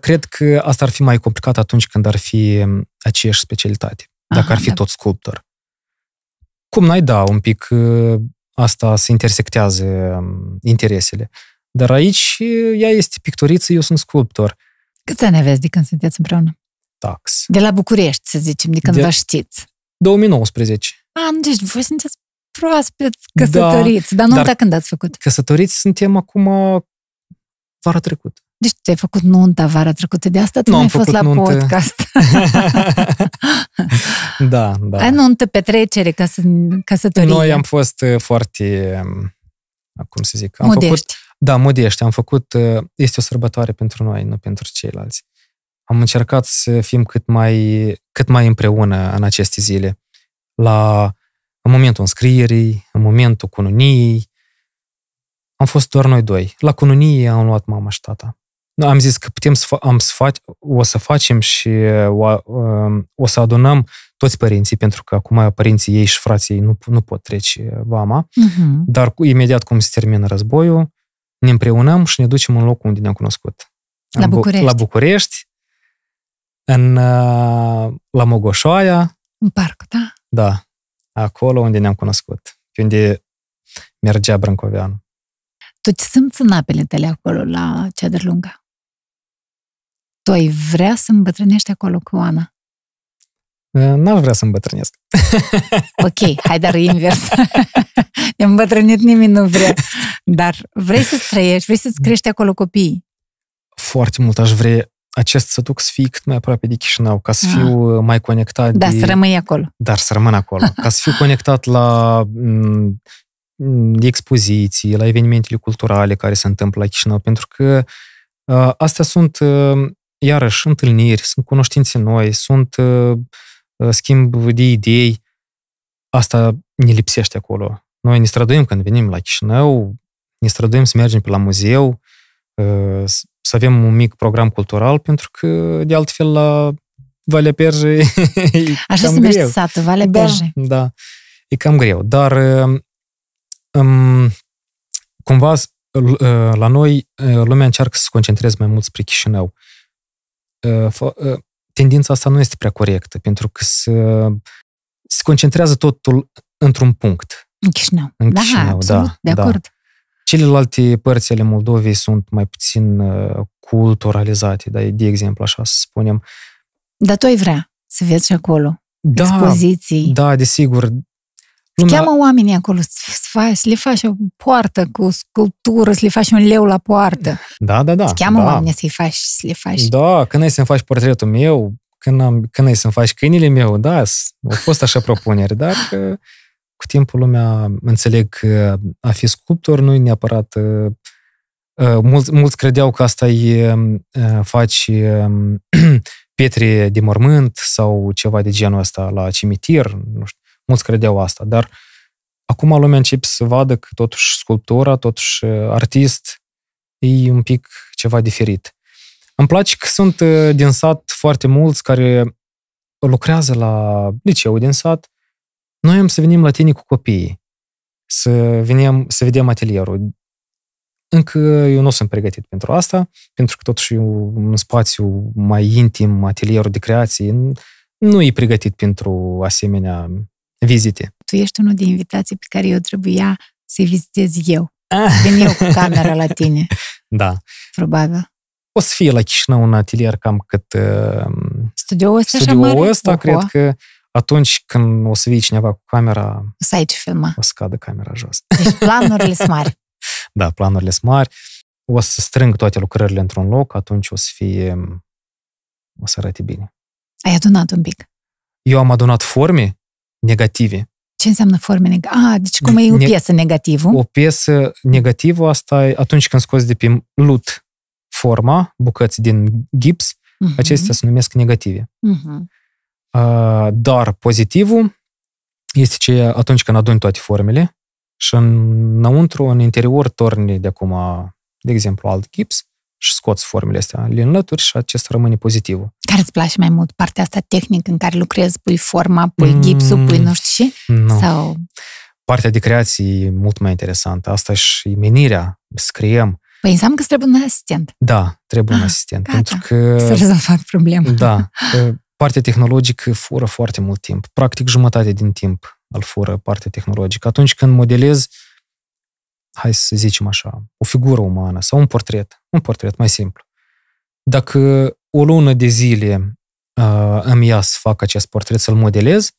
Cred că asta ar fi mai complicat atunci când ar fi aceeași specialitate. Dacă Aha, ar fi da. tot sculptor. Cum n-ai da, un pic asta se intersectează interesele. Dar aici ea este pictoriță, eu sunt sculptor. Câți ani aveți de când sunteți împreună? Tax. De la București, să zicem, de când de... vă știți. două mii nouăsprezece. A, deci voi sunteți proaspet căsătoriți, da, dar nunta dar când ați făcut? Căsătoriți suntem acum vara trecută. Deci tu ai făcut nunta vara trecută, de asta tu nu ai fost la nuntă. Podcast. Da, da. Ai nuntă, petrecere, casă, căsătorie. Noi am fost foarte, cum să zic, am modești. Făcut, da, modești. Am făcut, este o sărbătoare pentru noi, nu pentru ceilalți. Am încercat să fim cât mai, cât mai împreună în aceste zile. La, în momentul înscrierii, în momentul cununiei, am fost doar noi doi. La cununie am luat mama și tata. Am zis că putem să, am să fac, o să facem și o, o să adunăm toți părinții, pentru că acum părinții ei și frații ei nu, nu pot trece vama, uh-huh. Dar imediat cum se termină războiul, ne împreunăm și ne ducem în locul unde ne-am cunoscut. La București. La București, în, la Mogoșoaia. În parc, da? Da, acolo unde ne-am cunoscut, unde mergea Brâncoveanu. Tu te simți în apele tale acolo, la Ceadîr-Lunga? Tu ai vrea să îmbătrânești acolo cu Ana? N-aș vrea să îmbătrânesc. Ok, hai dar invers. Îmbătrânit nimeni nu vrea. Dar vrei să-ți trăiești, vrei să-ți crești acolo copiii? Foarte mult aș vrea acest sătuc să fii cât mai aproape de Chișinău, ca să fiu mai conectat. Da, de... să rămâi acolo. Dar să rămân acolo. Ca să fiu conectat la... M- expoziții, la evenimentele culturale care se întâmplă la Chișinău, pentru că uh, astea sunt uh, iarăși întâlniri, sunt cunoștințe noi, sunt uh, schimb de idei. Asta ne lipsește acolo. Noi ne străduim când venim la Chișinău, ne străduim să mergem pe la muzeu, uh, să avem un mic program cultural, pentru că de altfel la Valea Perjei e cam greu. Așa se numește satul, Valea Perjei. Da, da, e cam greu. Dar uh, cumva la noi lumea încearcă să se concentreze mai mult spre Chișinău. Tendința asta nu este prea corectă, pentru că se, se concentrează totul într-un punct. În Chișinău. În Chișinău, da, absolut, da, de acord. Da. Celelalte părți ale Moldovei sunt mai puțin culturalizate, de exemplu, așa să spunem. Dar tu ai vrea să vezi și acolo da, expoziții. Da, desigur. Lumea... Cheamă oamenii acolo să le faci o poartă cu sculptură, să le faci un leu la poartă. Da, da, da. Îți cheamă da. Oamenii să-i faci, să le faci. Da, când ai să-mi faci portretul meu, când, am, când ai să-mi faci câinile meu, da, au fost așa propuneri, dar că, cu timpul lumea înțeleg că a fi sculptor nu e neapărat... Uh, mulți, mulți credeau că asta e uh, faci uh, pietre de mormânt sau ceva de genul ăsta la cimitir, nu știu. Mulți credeau asta, dar acum lumea începe să vadă că totuși sculptura, totuși artist, e un pic ceva diferit. Îmi place că sunt din sat foarte mulți care lucrează la liceu din sat. Noi am să venim la tine cu copiii, să, venim, să vedem atelierul. Încă eu nu sunt pregătit pentru asta, pentru că totuși un spațiu mai intim, atelierul de creație, nu e pregătit pentru asemenea vizite. Tu ești unul din invitații pe care eu trebuia să-i vizitez eu. Vin eu cu camera la tine. Da. Probabil. O să fie la Chișinău un atelier cam cât studioul ăsta, studioul ăsta cred că atunci când o să vii cineva cu camera, o să ai ce filma. O să cadă camera jos. Deci planurile sunt mari. Da, planurile sunt mari. O să strâng toate lucrările într-un loc, atunci o să fie, o să arate bine. Ai adunat un pic. Eu am adunat forme negative. Ce înseamnă forme negative? Ah, deci cum e o piesă negativă? O piesă negativă, asta e atunci când scoți de pe lut forma, bucăți din gips, uh-huh. acestea se numesc negative. Uh-huh. Dar pozitivul este ceea atunci când aduni toate formele și înăuntru, în interior, torni de acum, de exemplu, alt gips și scoți formele astea, le înlături și acesta rămâne pozitivul. Care îți place mai mult? Partea asta tehnică în care lucrezi, pui forma, pui gipsul, pui nu știu ce? No. Sau... Partea de creație e mult mai interesantă. Asta și menirea, scriem. Păi înseamnă că trebuie un asistent. Da, trebuie ah, un asistent. Gata, pentru că... să rezolvat problema. Da, partea tehnologică fură foarte mult timp. Practic jumătate din timp îl fură partea tehnologică. Atunci când modelezi, hai să zicem așa, o figură umană sau un portret, un portret mai simplu. Dacă o lună de zile uh, îmi ia să fac acest portret, să-l modelez,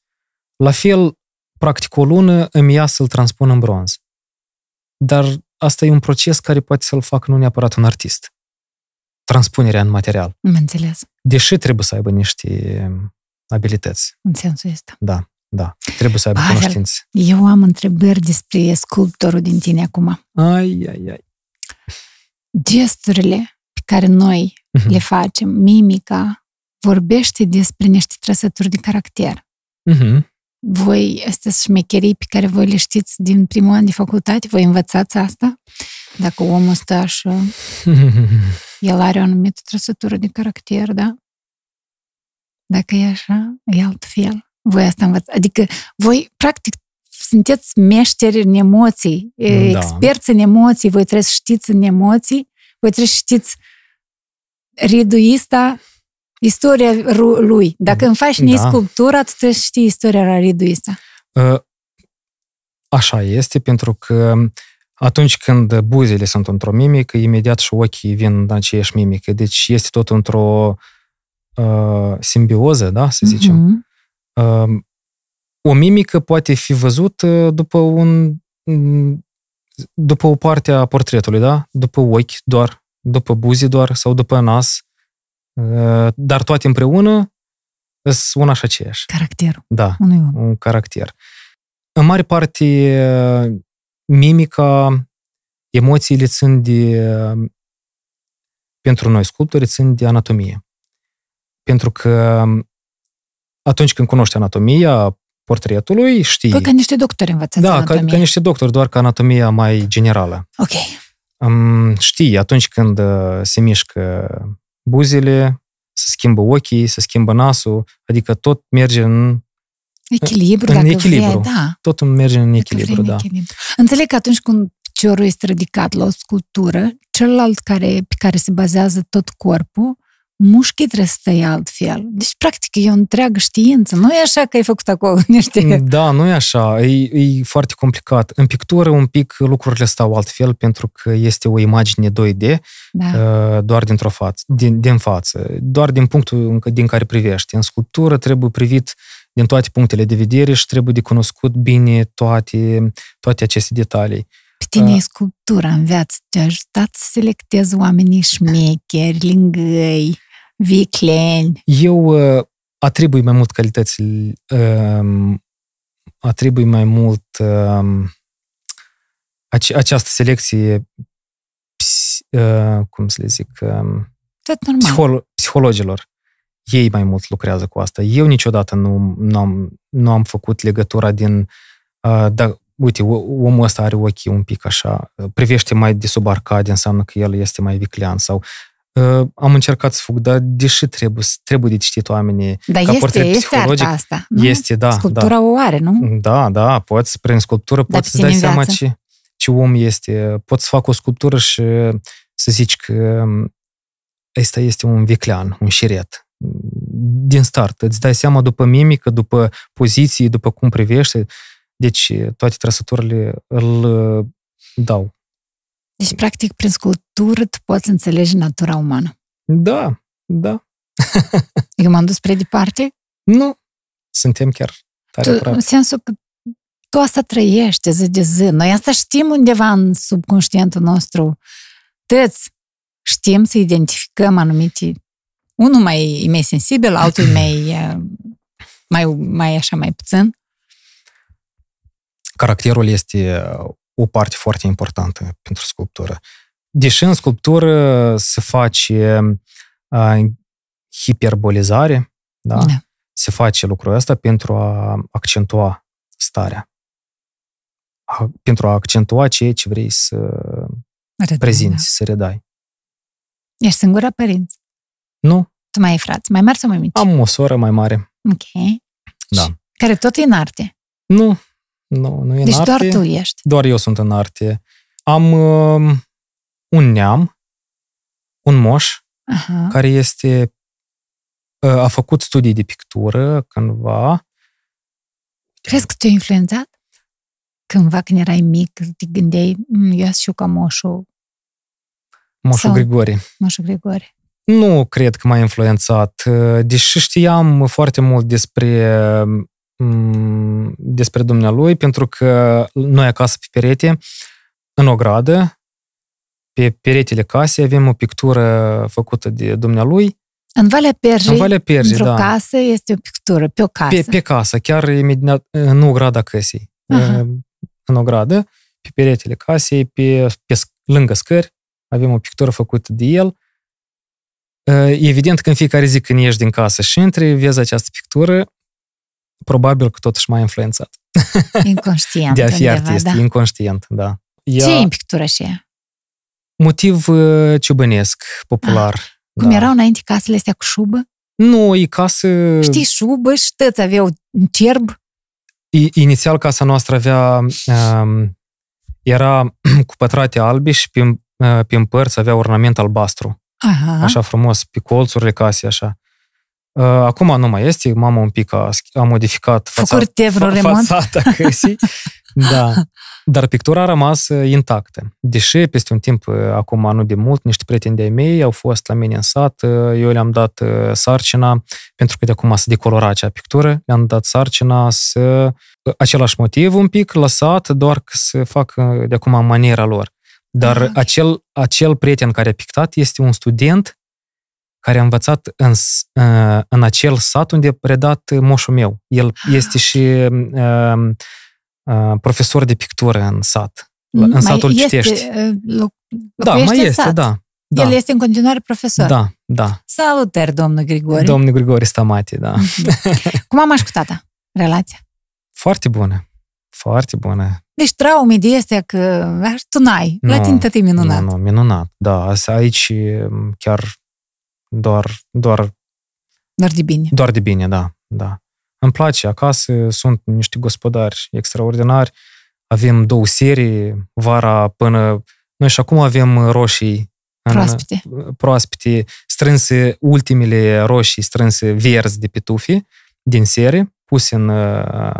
la fel, practic o lună îmi ia să-l transpun în bronz. Dar asta e un proces care poate să-l facă nu neapărat un artist. Transpunerea în material. Mă înțeles. Deși trebuie să aibă niște abilități. În sensul ăsta. Da. Da, trebuie să aibă Pavel, cunoștințe. Eu am întrebări despre sculptorul din tine acum. Ai, ai, ai. Gesturile pe care noi uh-huh. le facem, mimica, vorbește despre niște trăsături de caracter. Uh-huh. Voi, astea sunt șmecherii pe care voi le știți din primul an de facultate, voi învățați asta? Dacă omul stă așa, uh-huh. el are o anumită trăsătură de caracter, da? Dacă e așa, e altfel. Voi asta învățați. Adică voi, practic, sunteți meșteri în emoții, da. Experți în emoții, voi trebuie să știți în emoții, voi trebuie să știți riduista, istoria lui. Dacă îmi faci nici da. Sculptura, tu trebuie să știi istoria la riduista. Așa este, pentru că atunci când buzele sunt într-o mimică, imediat și ochii vin în aceeași mimică. Deci este tot într-o uh, simbioză, da, să zicem. Uh-huh. O mimică poate fi văzută după un după o parte a portretului, da? După ochi doar, după buze doar sau după nas, dar toate împreună sunt una și aceeași. Caracterul. Da, unui om. Un caracter. În mare parte mimica, emoțiile țin de, pentru noi sculptori, țin de anatomie. Pentru că atunci când cunoști anatomia portretului, știi... Păi ca niște doctori învățați da, anatomia. Da, ca, ca niște doctori, doar ca anatomia mai generală. Ok. Um, știi, atunci când se mișcă buzele, se schimbă ochii, se schimbă nasul, adică tot merge în... Echilibru, în, dacă în echilibru. Vrei, da. Tot merge în echilibru, în da. Echilibru. Înțeleg că atunci când piciorul este ridicat la o sculptură, celălalt care, pe care se bazează tot corpul, mușchii trebuie să stai altfel. Deci, practic, e o întreagă știință. Nu e așa că ai făcut acolo niște... Da, nu e așa. E, e foarte complicat. În pictură, un pic, lucrurile stau altfel pentru că este o imagine doi D da. Doar dintr-o față, din, din față. Doar din punctul din care privești. În sculptură trebuie privit din toate punctele de vedere și trebuie de cunoscut bine toate, toate aceste detalii. Pe tine e sculptura în viață. Te-a ajutat să selectezi oamenii șmecheri, lingăi, vicleni? Eu atribui mai mult calitățile, atribui mai mult această selecție, cum să le zic, psiholo- psihologilor. Ei mai mult lucrează cu asta. Eu niciodată nu, nu, am, nu am făcut legătura din... Da, uite, omul ăsta are ochii un pic așa, privește mai de sub arcade, înseamnă că el este mai viclean sau uh, am încercat să fug, dar deși trebuie, trebuie de citit oamenii dar ca este, portret este psihologic. Arta asta, nu? Este, da. Sculptura da. O are, nu? Da, da, poți, prin sculptură, poți să-ți dai seama ce, ce om este. Pot să fac o sculptură și să zici că ăsta este un viclean, un șiret. Din start. Îți dai seama după mimică, după poziții, după cum privește. Deci toate trăsăturile îl dau. Deci, practic, prin sculptură tu poți înțelege natura umană. Da, da. Eu m-am dus prea departe? Nu. Suntem chiar tare tu, în sensul că tu asta trăiești zi de zi. Noi asta știm undeva în subconștientul nostru. Tăți știm să identificăm anumite... Unul mai, mai sensibil, altul mai, mai, mai așa, mai puțin. Caracterul este o parte foarte importantă pentru sculptură. Deși în sculptură se face uh, hiperbolizare, da? Da. Se face lucrul ăsta pentru a accentua starea. A, pentru a accentua ceea ce vrei să Redai, prezinți, da. Să redai. Ești singura părinți? Nu. Tu mai ai frați? Mai mari sau mai mici? Am o soră mai mare. Ok. Da. Care tot e în arte? Nu. Nu, nu e deci în arte. Doar tu ești. Doar eu sunt în arte. Am uh, un neam, un moș, aha, care este uh, a făcut studii de pictură cândva. Crezi că te-a influențat? Cândva când erai mic, te gândeai, eu aș știu ca moșul. Moșul Grigore. Moșul Grigore. Nu cred că m-a influențat, deși știam foarte mult despre despre dumnealui, pentru că noi acasă pe perete, în ogradă, pe peretele casei, avem o pictură făcută de dumnealui. În Valea Perjei, în Valea Perjei, într-o da. casă, este o pictură, pe o casă. Pe, pe casă, chiar în ograda casei. Uh-huh. În ogradă, pe peretele casei, pe, pe lângă scări, avem o pictură făcută de el. Evident că în fiecare zi când ieși din casă și intri, vezi această pictură, probabil că totuși m-a influențat. Inconștient. De a fi artist, da. Inconștient, da. Ea... Ce e în pictură și ea? Motiv ciubănesc, popular. Ah, cum da. Erau înainte casele astea cu șubă? Nu, e casă... Știi, șubă și tăți aveau un cerb? I- inițial casa noastră avea... Um, era cu pătrate albi și pe, pe părți avea ornament albastru. Aha. Așa frumos, pe colțurile casei, așa. Acum nu mai este, mama un pic a, a modificat fața, fa, fațata căsii, da. Dar pictura a rămas intactă. Deși, peste un timp, acum nu de mult, niște prieteni de-ai mei au fost la mine în sat, eu le-am dat sarcina, pentru că de acum se decolora acea pictură, le-am dat sarcina să... Același motiv un pic, lăsat, doar că să fac de acum în maniera lor. Dar okay. acel, acel prieten care a pictat este un student care a învățat în, în acel sat unde a predat moșul meu. El este și uh, uh, profesor de pictură în sat, la, în mai satul este, Citești. Loc, da, mai este, sat. Da, da. El este în continuare profesor. Da, da. Salutări, domnul Grigore. Domnul Grigore Stamate, da. Cum am cu tata? Relația? Foarte bună, foarte bună. Deci traume de astea că tu n-ai, no, la tine tot e minunat. Nu, no, no, minunat, da. Aici chiar... Doar, doar, doar de bine. Doar de bine, da, da. Îmi place, acasă sunt niște gospodari extraordinari, avem două serii, vara până... Noi și acum avem roșii proaspete, în, proaspete strânse, ultimele roșii strânse verzi de pitufi din serie, puse în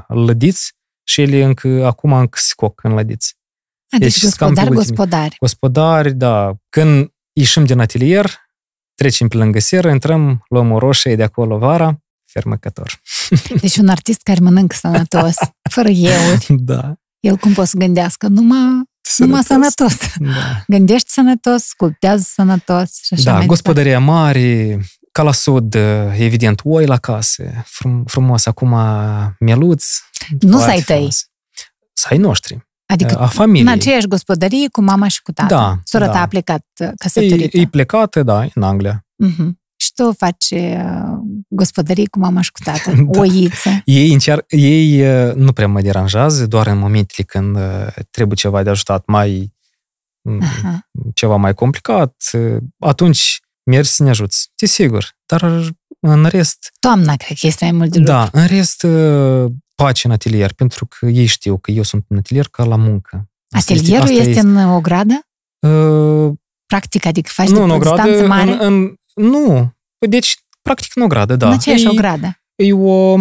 lădiți și ele încă, acum încă se coc în lădiți. Adică gospodari, gospodari. Gospodari, da. Când ieșim din atelier... Trecem pe lângă seră, intrăm, luăm o roșie de acolo vara, fermecător. Deci un artist care mănâncă sănătos, fără euri. Da. El cum poate să gândească? Numai sănătos. Numai sănătos. Da. Gândești sănătos, sculptează sănătos și așa. Da, gospodăria mare, ca la sud, evident, oi la casă, frum, frumos, acum mieluț. Nu s-ai tăi. S-ai noștri. Adică a familiei. În aceeași gospodărie cu mama și cu tata. Da, sora da. Ta a plecat căsătorită. E, e plecată, da, în Anglia. Uh-huh. Și tu faci gospodărie cu mama și cu tata, da. Oiță. Ei, încear- ei nu prea mă deranjează, doar în momentele când trebuie ceva de ajutat mai... Aha. Ceva mai complicat, atunci mergi să ne ajuți, desigur. Dar în rest... Toamna, cred că este mai mult de lucru. Da, în rest... pace în atelier, pentru că ei știu că eu sunt în atelier ca la muncă. Atelierul asta este, asta este în ogradă? Uh, Practic, adică faci nu, de o distanță mare? În, în, nu, deci practic în ogradă, da. În aceeași ogradă? E o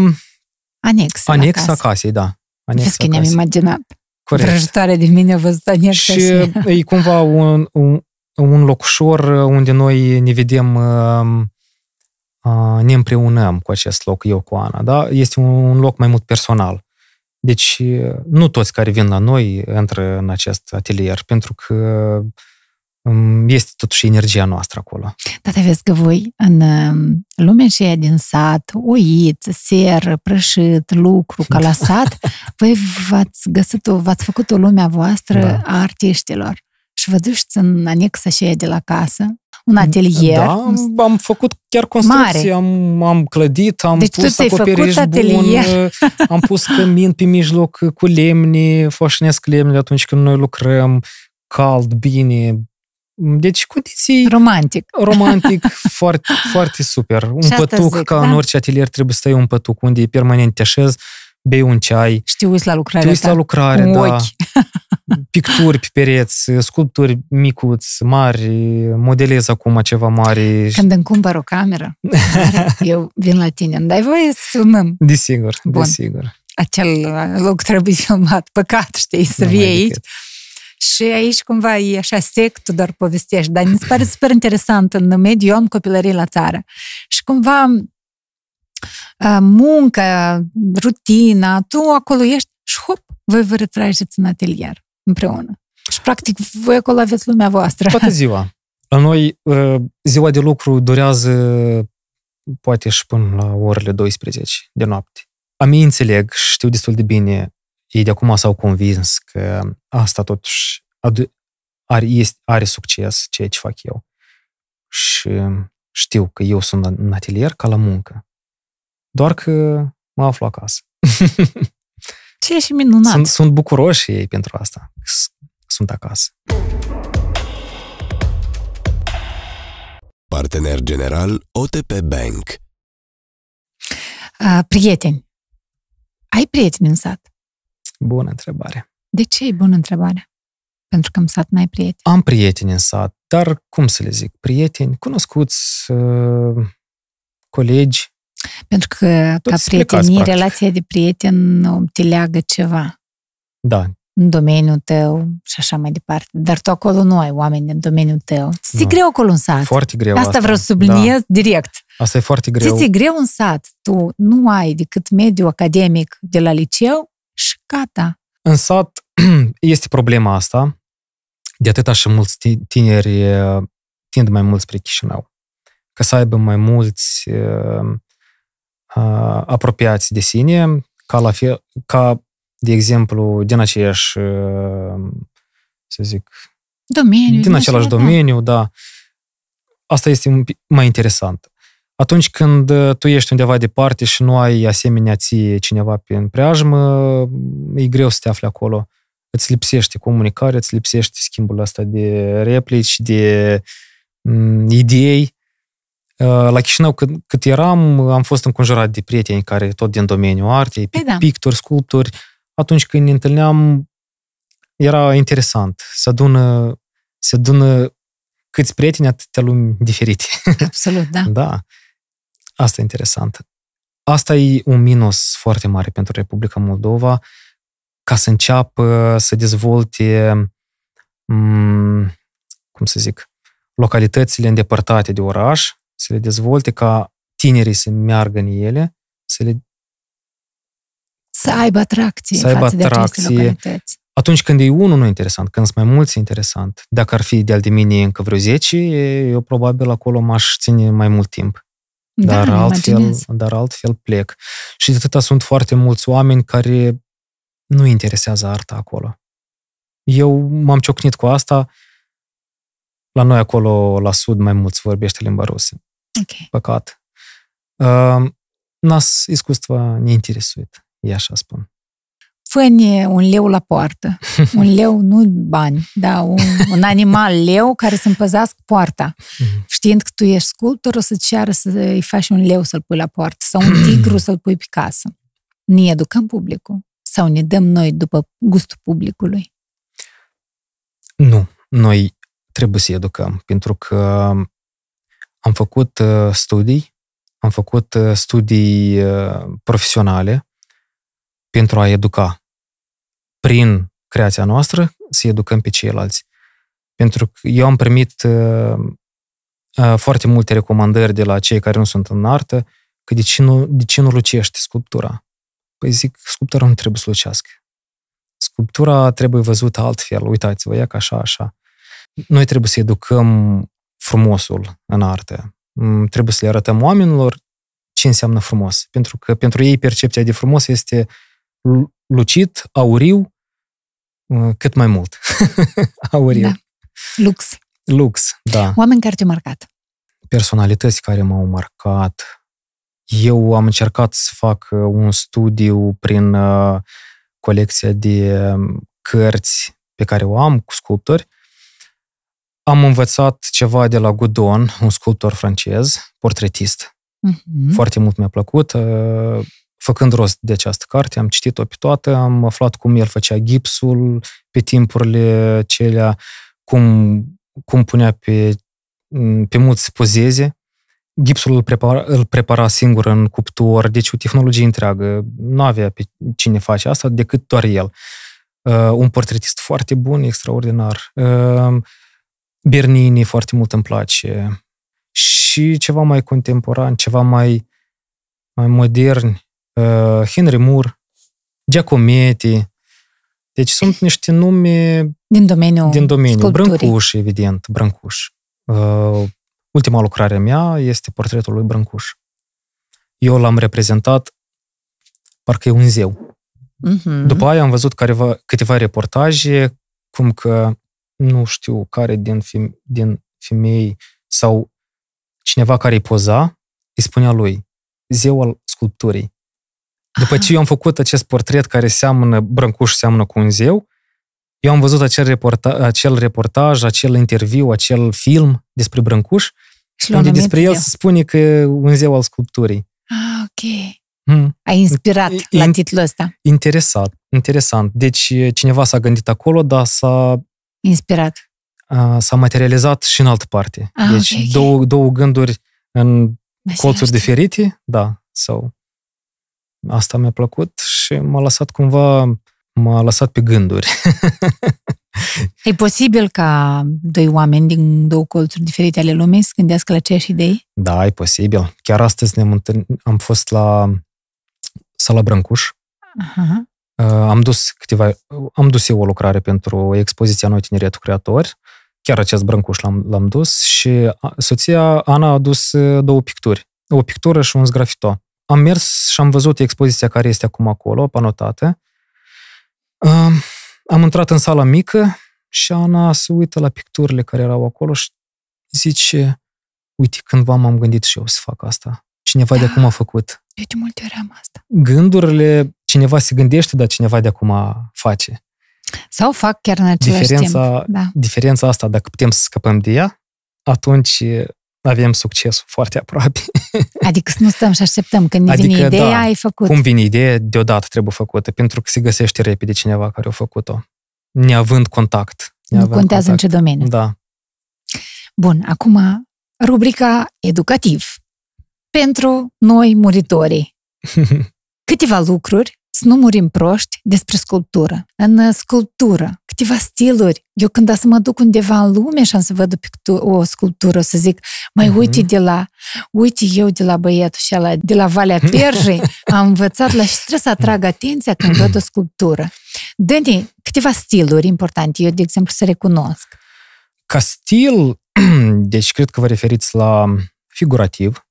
anexă a casei, da. Vezi că ne-am imaginat. Corect. Vrăjitoare de mine a văzut anexa. Și e cumva un, un, un locușor unde noi ne vedem, ne împreunăm cu acest loc, eu cu Ana, da? Este un loc mai mult personal. Deci nu toți care vin la noi intră în acest atelier, pentru că este totuși energia noastră acolo. Dar vezi că voi în lumea aceea din sat, uiți, seră, prășit, lucru, ca la sat, voi v-ați găsit, v-ați făcut o lumea voastră da. a artiștilor. Și vă duceți în anexa aceea de la casă, un atelier. Da, am făcut chiar construcții, am, am clădit, am deci pus acoperiș bun, am pus cămin pe mijloc cu lemne, foșnesc lemne atunci când noi lucrăm, cald, bine. Deci condiții... Romantic. Romantic, foarte, foarte super. Un pătuc, zic, ca da? în orice atelier trebuie să stai un pătuc unde permanent te așezi, bei un ceai. Și te uiți la lucrare. Te uiți la lucrare, da. Ochi. Picturi pe pereți, sculpturi micuți, mari, modelez acum ceva mare. Când îmi cumpăr o cameră, eu vin la tine. Îmi dai voie să filmăm? Desigur, desigur. Acel loc trebuie filmat. Păcat, știi, să vii aici. Și aici cumva e așa sec, tu doar povestești, dar mi se pare super interesant în mediu, eu am copilărie la țară. Și cumva munca, rutina, tu acolo ești și hop, voi vă retrageți în atelier împreună. Și practic voi acolo aveți lumea voastră. Toată ziua. La noi ziua de lucru durează poate și până la orele douăsprezece de noapte. Am înțeleg și știu destul de bine. Ei de acum s-au convins că asta totuși are, este, are succes ceea ce fac eu. Și știu că eu sunt în atelier ca la muncă. Doar că mă aflu acasă. Ce e și minunat. Sunt, sunt bucuroși ei pentru asta. Sunt acasă. Partener general O T P Bank. A, prieteni. Ai prieteni în sat? Bună întrebare. De ce e bună întrebare? Pentru că în sat n-ai prieteni. Am prieteni în sat, dar cum să le zic? Prieteni, cunoscuți, colegi. Pentru că ca prietenii, relația de prieten te leagă ceva. Da. În domeniul tău și așa mai departe. Dar tu acolo nu ai oameni în domeniul tău. Ți-e greu acolo în sat. Foarte greu. Asta, asta vreau să subliniez da. direct. Asta e foarte greu. Ți-e greu în sat. Tu nu ai decât mediul academic de la liceu. Și gata. În sat este problema asta. De atâta și mulți tineri tind mai mult spre Chișinău. Că să aibă mai mulți uh, apropiați de sine, ca, la fel, ca de exemplu, din aceeași uh, să zic, domeniu, din același domeniu, da. da. Asta este mai interesant. Atunci când tu ești undeva departe și nu ai asemenea ție cineva prin preajmă, e greu să te afli acolo. Îți lipsește comunicare, îți lipsește schimbul ăsta de replici, de m, idei. La Chișinău, cât, cât eram, am fost înconjurat de prieteni care tot din domeniul artei, da. pictori, sculptori. Atunci când ne întâlneam, era interesant să adună, să adună câți prieteni, atâtea lumi diferite. Absolut, da. Da. Asta e interesant. Asta e un minus foarte mare pentru Republica Moldova, ca să înceapă să dezvolte, cum să zic, localitățile îndepărtate de oraș, să le dezvolte ca tinerii să meargă în ele, să le... Să aibă atracție să aibă față atracție. de aceste localități. Atunci când e unul, nu e interesant. Când sunt mai mulți, e interesant. Dacă ar fi de-al de mine încă vreo zece, eu probabil acolo m-aș ține mai mult timp. Dar, da, altfel, dar altfel plec. Și de atâta sunt foarte mulți oameni care nu interesează arta acolo. Eu m-am ciocnit cu asta. La noi acolo, la sud, mai mulți vorbește limba rusă. Okay. Păcat. Uh, nas iscustva neinteresuit, e așa spun. Fă-ne un leu la poartă. Un leu, nu bani, dar un, un animal leu care să împăzească poarta. Știind că tu ești sculptor, o să-ți ceară să-i faci un leu să-l pui la poartă sau un tigru să-l pui pe casă. Ne educăm publicul sau ne dăm noi după gustul publicului? Nu. Noi trebuie să educăm, pentru că am făcut studii, am făcut studii profesionale pentru a educa. Prin creația noastră să educăm pe ceilalți. Pentru că eu am primit foarte multe recomandări de la cei care nu sunt în artă, că de ce nu, de ce nu lucește sculptura? Păi zic, sculptura nu trebuie să lucească. Sculptura trebuie văzută altfel. Uitați-vă, ia că așa, așa. Noi trebuie să educăm frumosul în artă. Trebuie să le arătăm oamenilor ce înseamnă frumos. Pentru că pentru ei percepția de frumos este lucit, auriu, cât mai mult. Auriu. Da. Lux. Lux, da. Oameni care te-au marcat. Personalități care m-au marcat. Eu am încercat să fac un studiu prin colecția de cărți pe care o am cu sculptori. Am învățat ceva de la Godon, un sculptor francez, portretist. Uh-huh. Foarte mult mi-a plăcut. Făcând rost de această carte, am citit-o pe toată, am aflat cum el făcea gipsul pe timpurile celea, cum, cum punea pe, pe mulți pozeze. Gipsul îl prepara, îl prepara singur în cuptor, deci o tehnologie întreagă. Nu avea pe cine face asta decât doar el. Uh, un portretist foarte bun, extraordinar. Uh, Bernini foarte mult îmi place. Și ceva mai contemporan, ceva mai, mai modern. Uh, Henry Moore, Giacometti. Deci sunt niște nume din domeniul, din domeniul. Brâncuși, evident, Brâncuși. Uh, Ultima lucrare mea este portretul lui Brâncuși. Eu l-am reprezentat parcă e un zeu. Uh-huh. După aia am văzut careva, câteva reportaje, cum că nu știu care din, fem- din femei sau cineva care îi poza, îi spunea lui zeu al sculpturii. După ce eu am făcut acest portret care seamănă, Brâncuși seamănă cu un zeu, eu am văzut acel, reporta- acel reportaj, acel interviu, acel film despre Brâncuși, unde despre el se spune că e un zeu al sculpturii. Ah, ok. Mm. Ai inspirat In- la titlul ăsta. Interesat, interesant. Deci cineva s-a gândit acolo, dar s-a... Inspirat. A, s-a materializat și în altă parte. Ah, deci okay, două, okay. două gânduri în Mă colțuri diferite. Da. So, asta mi-a plăcut și m-a lăsat cumva... M-a lăsat pe gânduri. E posibil ca doi oameni din două colțuri diferite ale lumii să gândească la aceeași idei? Da, e posibil. Chiar astăzi ne-am întâlnit, am fost la Sala Brâncuși. Uh-huh. Am dus câteva, am dus eu o lucrare pentru expoziția Noi Tineretul Creator. Chiar acest Brâncuși l-am, l-am dus și soția Ana a dus două picturi. O pictură și un sgrafito. Am mers și am văzut expoziția care este acum acolo, panotată. Uh, am intrat în sala mică și Ana se uită la picturile care erau acolo și zice, uite, cândva m-am gândit și eu să fac asta. Cineva da. de acum a făcut. Eu de multe ori am asta. Gândurile, cineva se gândește, dar cineva de acum face. Sau fac chiar în același diferența, timp. Da. Diferența asta, dacă putem să scăpăm de ea, atunci avem succesul foarte aproape. Adică să nu stăm și așteptăm. Când ne adică, vine ideea, da, ai făcut. Cum vine ideea, deodată trebuie făcută, pentru că se găsește repede cineva care a făcut-o. Neavând contact. Neavând nu contează contact. În ce domeniu. Da. Bun, acum rubrica educativ. Pentru noi muritorii. Câteva lucruri să nu murim proști despre sculptură. În sculptură, câteva stiluri. Eu când o să mă duc undeva în lume și am să văd o, pictu- o sculptură, o să zic, mai mm-hmm. uite de la, uite eu de la băiatul și ala, de la Valea Perjei, am învățat la și trebuie să atrag atenția când văd o sculptură. Dă-ne câteva stiluri importante, eu de exemplu să recunosc. Ca stil, deci cred că vă referiți la figurativ,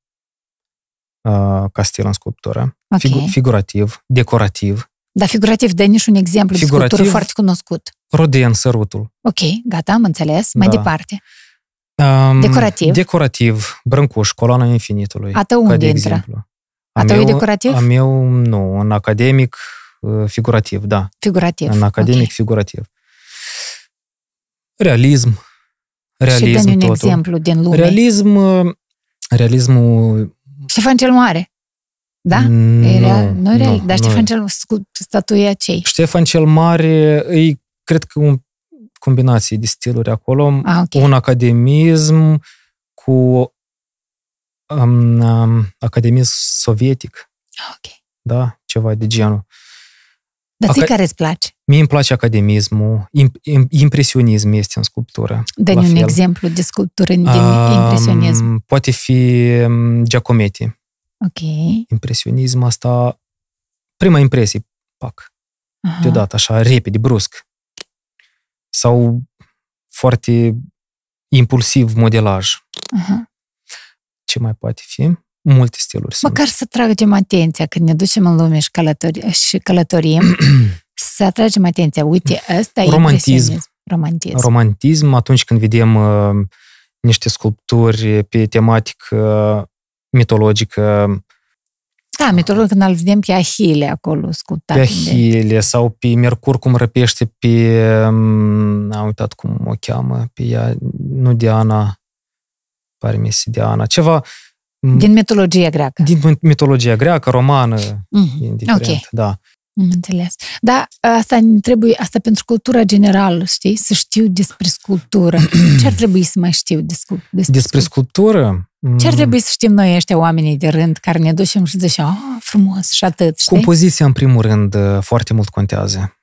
ca stil în sculptură, okay. figurativ, decorativ. Da, figurativ, dă nici un exemplu figurativ, de sculptură foarte cunoscut. Rodin, sărutul. Ok, gata, am înțeles. Mai da. departe. Um, decorativ. Decorativ, Brâncuși, coloana infinitului. A tău unde intră? A tău e decorativ? A meu, nu, în academic, figurativ, da. Figurativ. În academic, okay. figurativ. Realism. Realism. Și dă-ne un totul. Exemplu din lume. Realism, realismul... Ștefan cel Mare. Da? Nu, Era, nu, real, nu. Dar Ștefan nu. Cel Mare, statuia cei? Ștefan cel Mare, e, cred că un, combinații de stiluri acolo, ah, okay. un academism cu um, um, academism sovietic. Ah, okay. Da, ceva de genul. Dar ție Aca- care îți place? Mie îmi place academismul, imp- impresionism este în sculptură. Dă-ne un exemplu de sculptură din um, impresionism. Poate fi Giacometti. Ok. Impresionism asta, prima impresie, pac, aha. deodată, așa, repede, brusc. Sau foarte impulsiv modelaj. Aha. Ce mai poate fi? Multe stiluri sunt. Măcar să tragem atenția când ne ducem în lume și, călători, și călătorim, să atragem atenția. Uite, ăsta e romantism. Romantism. Romantism, atunci când vedem uh, niște sculpturi pe tematică uh, mitologică. Da, mitologică, când îl vedem pe Ahile acolo sculptat. Pe Ahile sau pe Mercur, cum răpește pe... Um, am uitat cum o cheamă, pe ea, nu Diana, pare mi se Diana, ceva... Din mitologia greacă. Din mitologia greacă, romană, mm-hmm. indiferent, okay. da. Înțeles. Dar asta trebuie, asta pentru cultura generală, știi? Să știu despre sculptură. Ce ar trebui să mai știu despre sculptură? Despre sculptură? Ce ar trebui să știm noi ăștia oamenii de rând care ne ducem și zice, a, frumos și atât, știi? Compoziția, în primul rând, foarte mult contează.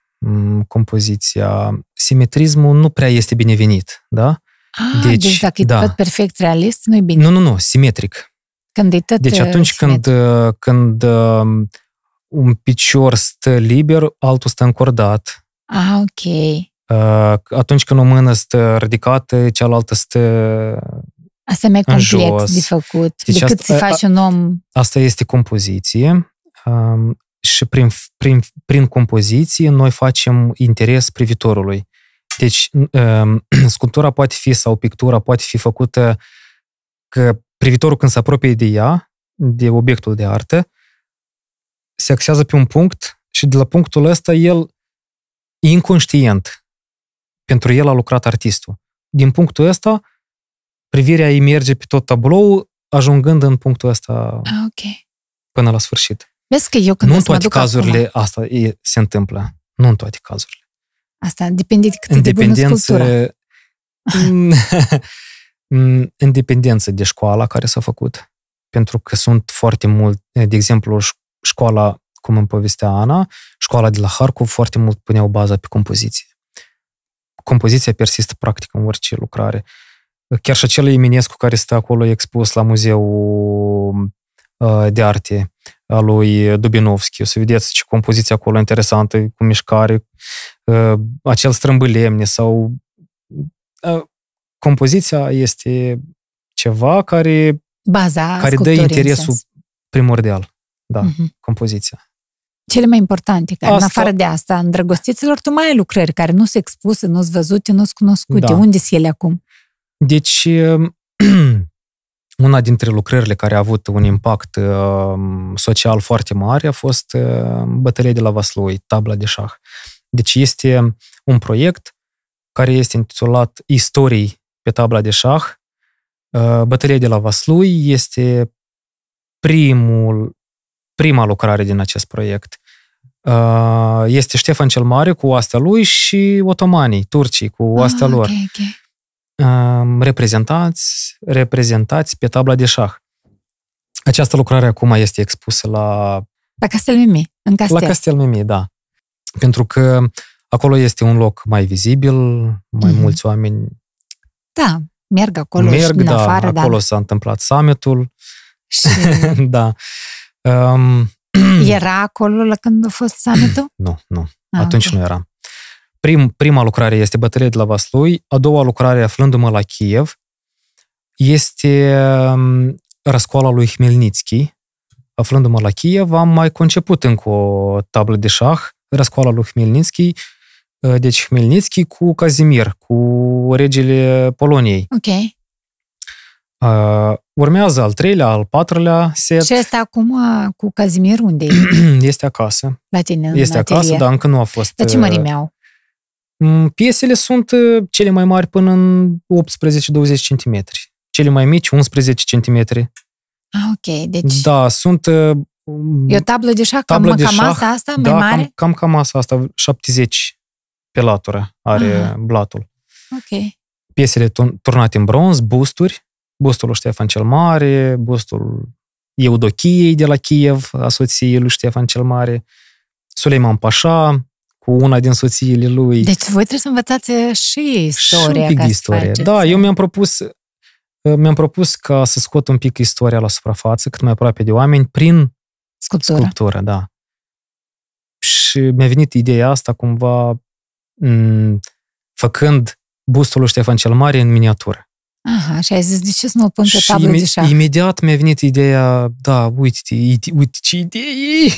Compoziția, simetrismul nu prea este binevenit, da? Ah, deci, deci dacă da. E tot perfect realist, nu e bine. Nu, nu, nu, simetric. Deci atunci când, când un picior stă liber, altul stă încordat. Ah, ok. Atunci când o mână stă ridicată, cealaltă stă asta e mai complex jos. De făcut, deci decât să faci un om... Asta este compoziție și prin, prin, prin compoziție noi facem interes privitorului. Deci sculptura poate fi sau pictura poate fi făcută că privitorul când se apropie de ea, de obiectul de artă, se axează pe un punct și de la punctul ăsta el, inconștient, pentru el a lucrat artistul. Din punctul ăsta, privirea ei merge pe tot tablou, ajungând în punctul ăsta ah, okay. până la sfârșit. Vezi că eu când nu în toate cazurile acum... asta e, se întâmplă. Nu în toate cazurile. Asta depinde cât de bună sculptura. În dependență de școala care s-a făcut. Pentru că sunt foarte mult, de exemplu, școala, cum îmi povestea Ana, școala de la Harkov foarte mult punea o bază pe compoziție. Compoziția persistă practic în orice lucrare. Chiar și acel Eminescu care stă acolo expus la Muzeul de Arte al lui Dubinovski. O să vedeți ce compoziție acolo interesantă, cu mișcare, acel strâmbălemne sau... Compoziția este ceva care, baza care dă interesul primordial. Da, uh-huh. compoziția. Cele mai importante, care asta... în afară de asta, Îndrăgostiților, tu mai ai lucrări care nu sunt expuse, nu sunt văzute, nu sunt cunoscute. Da. Unde sunt ele acum? Deci, una dintre lucrările care a avut un impact social foarte mare a fost Bătălia de la Vaslui, tabla de șah. Deci este un proiect care este intitulat Istorii pe tabla de șah. Bătălia de la Vaslui este primul, prima lucrare din acest proiect. Este Ștefan cel Mare cu oastea lui și otomanii, turcii cu oastea ah, lor. Okay, okay. Reprezentați, reprezentați pe tabla de șah. Această lucrare acum este expusă la... La Castel Mimi, în Castel. La Castel Mimi, da. Pentru că acolo este un loc mai vizibil, mai mm. mulți oameni... Da, merg acolo merg, și în da, afară. Acolo da. S-a întâmplat summit-ul. Și... da. Um... Era acolo la când a fost summit-ul? Nu, nu. Ah, atunci okay. nu era. Prim, prima lucrare este Bătălia de la Vaslui, a doua lucrare, aflându-mă la Kiev, este Răscoala lui Hmelnițki. Aflându-mă la Kiev, am mai conceput încă o tablă de șah, Răscoala lui Hmelnițki. Deci Hmelnițki cu Kazimierz, cu regele Poloniei. Ok. Urmează al treilea, al patrulea set. Și asta acum cu Kazimierz unde e? Este acasă. La tine, este acasă, atelier. Dar încă nu a fost... Dar ce mărime au? Piesele sunt cele mai mari până în optsprezece douăzeci centimetri. Cele mai mici, unsprezece centimetri. Ah, ok, deci... Da, sunt... E o tablă de șah, tablă cam de cam șah, asta, mai da, mare? Cam, cam, cam asta, șaptezeci. pe latură are ah. blatul. Ok. Piesele turnate în bronz, busturi, bustul lui Ștefan cel Mare, bustul Eudochiei de la Kiev, a soției lui Ștefan cel Mare, Suleiman Pașa, cu una din soțiile lui. Deci voi trebuie să învățați și istoria. Și un pic istorie. Da, eu mi-am propus, mi-am propus ca să scot un pic istoria la suprafață, cât mai aproape de oameni, prin sculptură. sculptură da. Și mi-a venit ideea asta cumva m- făcând bustul lui Ștefan cel Mare în miniatură. Aha, și ai zis, de ce să nu-l pun pe tablă de șah? Imediat mi-a venit ideea, da, uite, uite ce idei!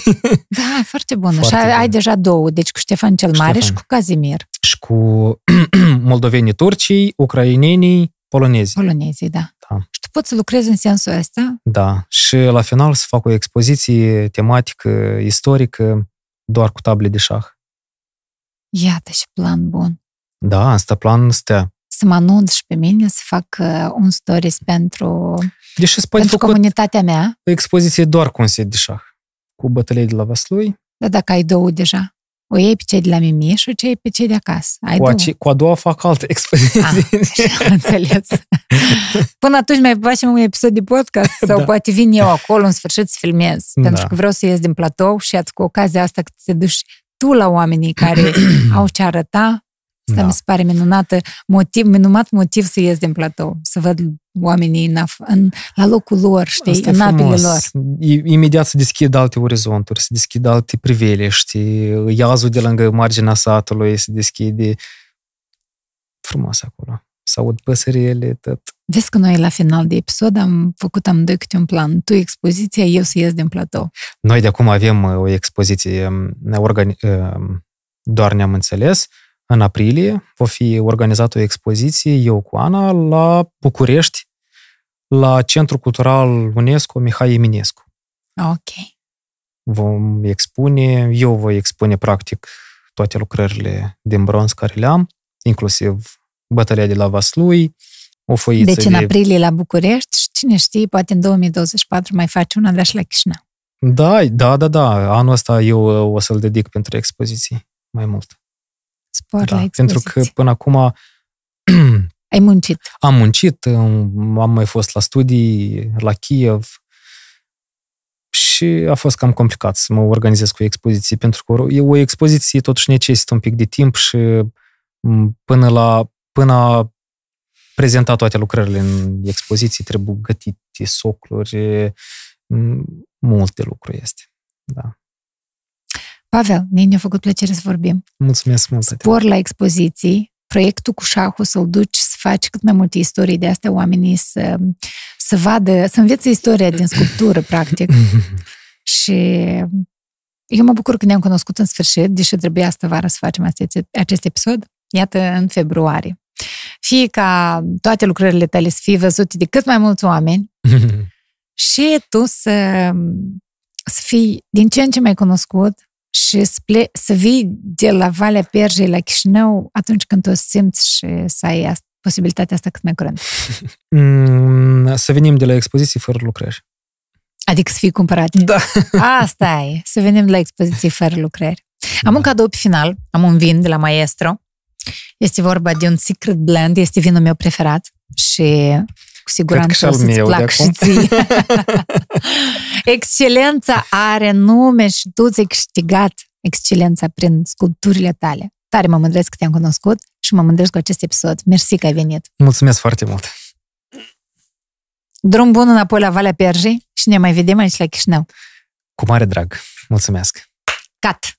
Da, foarte bună. Foarte și ai, ai deja două, deci cu Ștefan cel Mare Ștefan. și cu Kazimierz. Și cu moldovenii turcii, ucrainenii, polonezii. Polonezii, da. da. Și tu poți să lucrezi în sensul ăsta? Da, și la final să fac o expoziție tematică, istorică, doar cu table de șah. Iată și plan bun. Da, asta plan stă. Să mă anunț și pe mine, să fac un stories pentru, Deși pentru comunitatea mea. O expoziție doar cu un set de șah, cu Bătălia de la Vaslui. Da, dacă ai două deja. O iei pe cei de la Mimi și o iei pe cei de acasă. Ai cu, ace- cu a doua fac altă expoziție. Ah, înțeles. Până atunci mai facem un episod de podcast sau da. Poate vin eu acolo în sfârșit să filmez. Da. Pentru că vreau să ies din platou și ați cu ocazia asta că te duci tu la oamenii care au ce arăta. Asta da. Mi se pare minunată, motiv, minunat motiv să ies din platou, să văd oamenii în, în, la locul lor, știi, asta în apele lor. Imediat se deschid alte orizonturi, se deschid alte priveliști, iazul de lângă marginea satului se deschide. Frumos acolo. Să aud păsările, tot. Vezi că noi la final de episod am făcut amândoi câte un plan. Tu expoziția, eu să ies din platou. Noi de acum avem o expoziție, doar ne-am înțeles. În aprilie va fi organizată o expoziție, eu cu Ana, la București, la Centrul Cultural UNESCO Mihai Eminescu. Ok. Vom expune, eu voi expune practic toate lucrările din bronz care le am, inclusiv Bătălia de la Vaslui, o foiță. Deci în aprilie la București și cine știe, poate în două mii douăzeci și patru mai faci una de-aș la Chișinău. Da, da, da, da. Anul ăsta eu o să-l dedic pentru expoziții mai mult. Da, pentru că până acum ai muncit. Am muncit, am mai fost la studii, la Kiev și a fost cam complicat să mă organizez cu expoziții, pentru că o expoziție totuși necesită un pic de timp și până la până a prezenta toate lucrările în expoziții trebuie gătite socluri, multe lucruri este. Da. Pavel, ne ne-a făcut plăcere să vorbim. Mulțumesc mult! Spor la expoziții, proiectul cu șahul să-l duci, să faci cât mai multe istorii de astea, oamenii să, să vadă, să învețe istoria din sculptură, practic. Și eu mă bucur că ne-am cunoscut în sfârșit, deși trebuia să vară să facem acest, acest episod, iată, în februarie. Fie ca toate lucrările tale să fie văzute de cât mai mulți oameni și tu să, să fii din ce în ce mai cunoscut, și să, ple- să vii de la Valea Perjei la Chișinău atunci când o simți și să ai asta, posibilitatea asta cât mai curând. Să venim de la expoziții fără lucrări. Adică să fii cumpărat. Da. Asta e, să venim de la expoziții fără lucrări. Am da. un cadou pe final, am un vin de la Maestro. Este vorba de un secret blend, este vinul meu preferat și... cu siguranță o să-ți plac și ție. Excelența are nume și tu ți-ai câștigat excelența prin sculpturile tale. Tare mă mândresc că te-am cunoscut și mă mândresc cu acest episod. Mersi că ai venit. Mulțumesc foarte mult. Drum bun înapoi la Valea Perjei și ne mai vedem aici la Chișinău. Cu mare drag. Mulțumesc. Cut.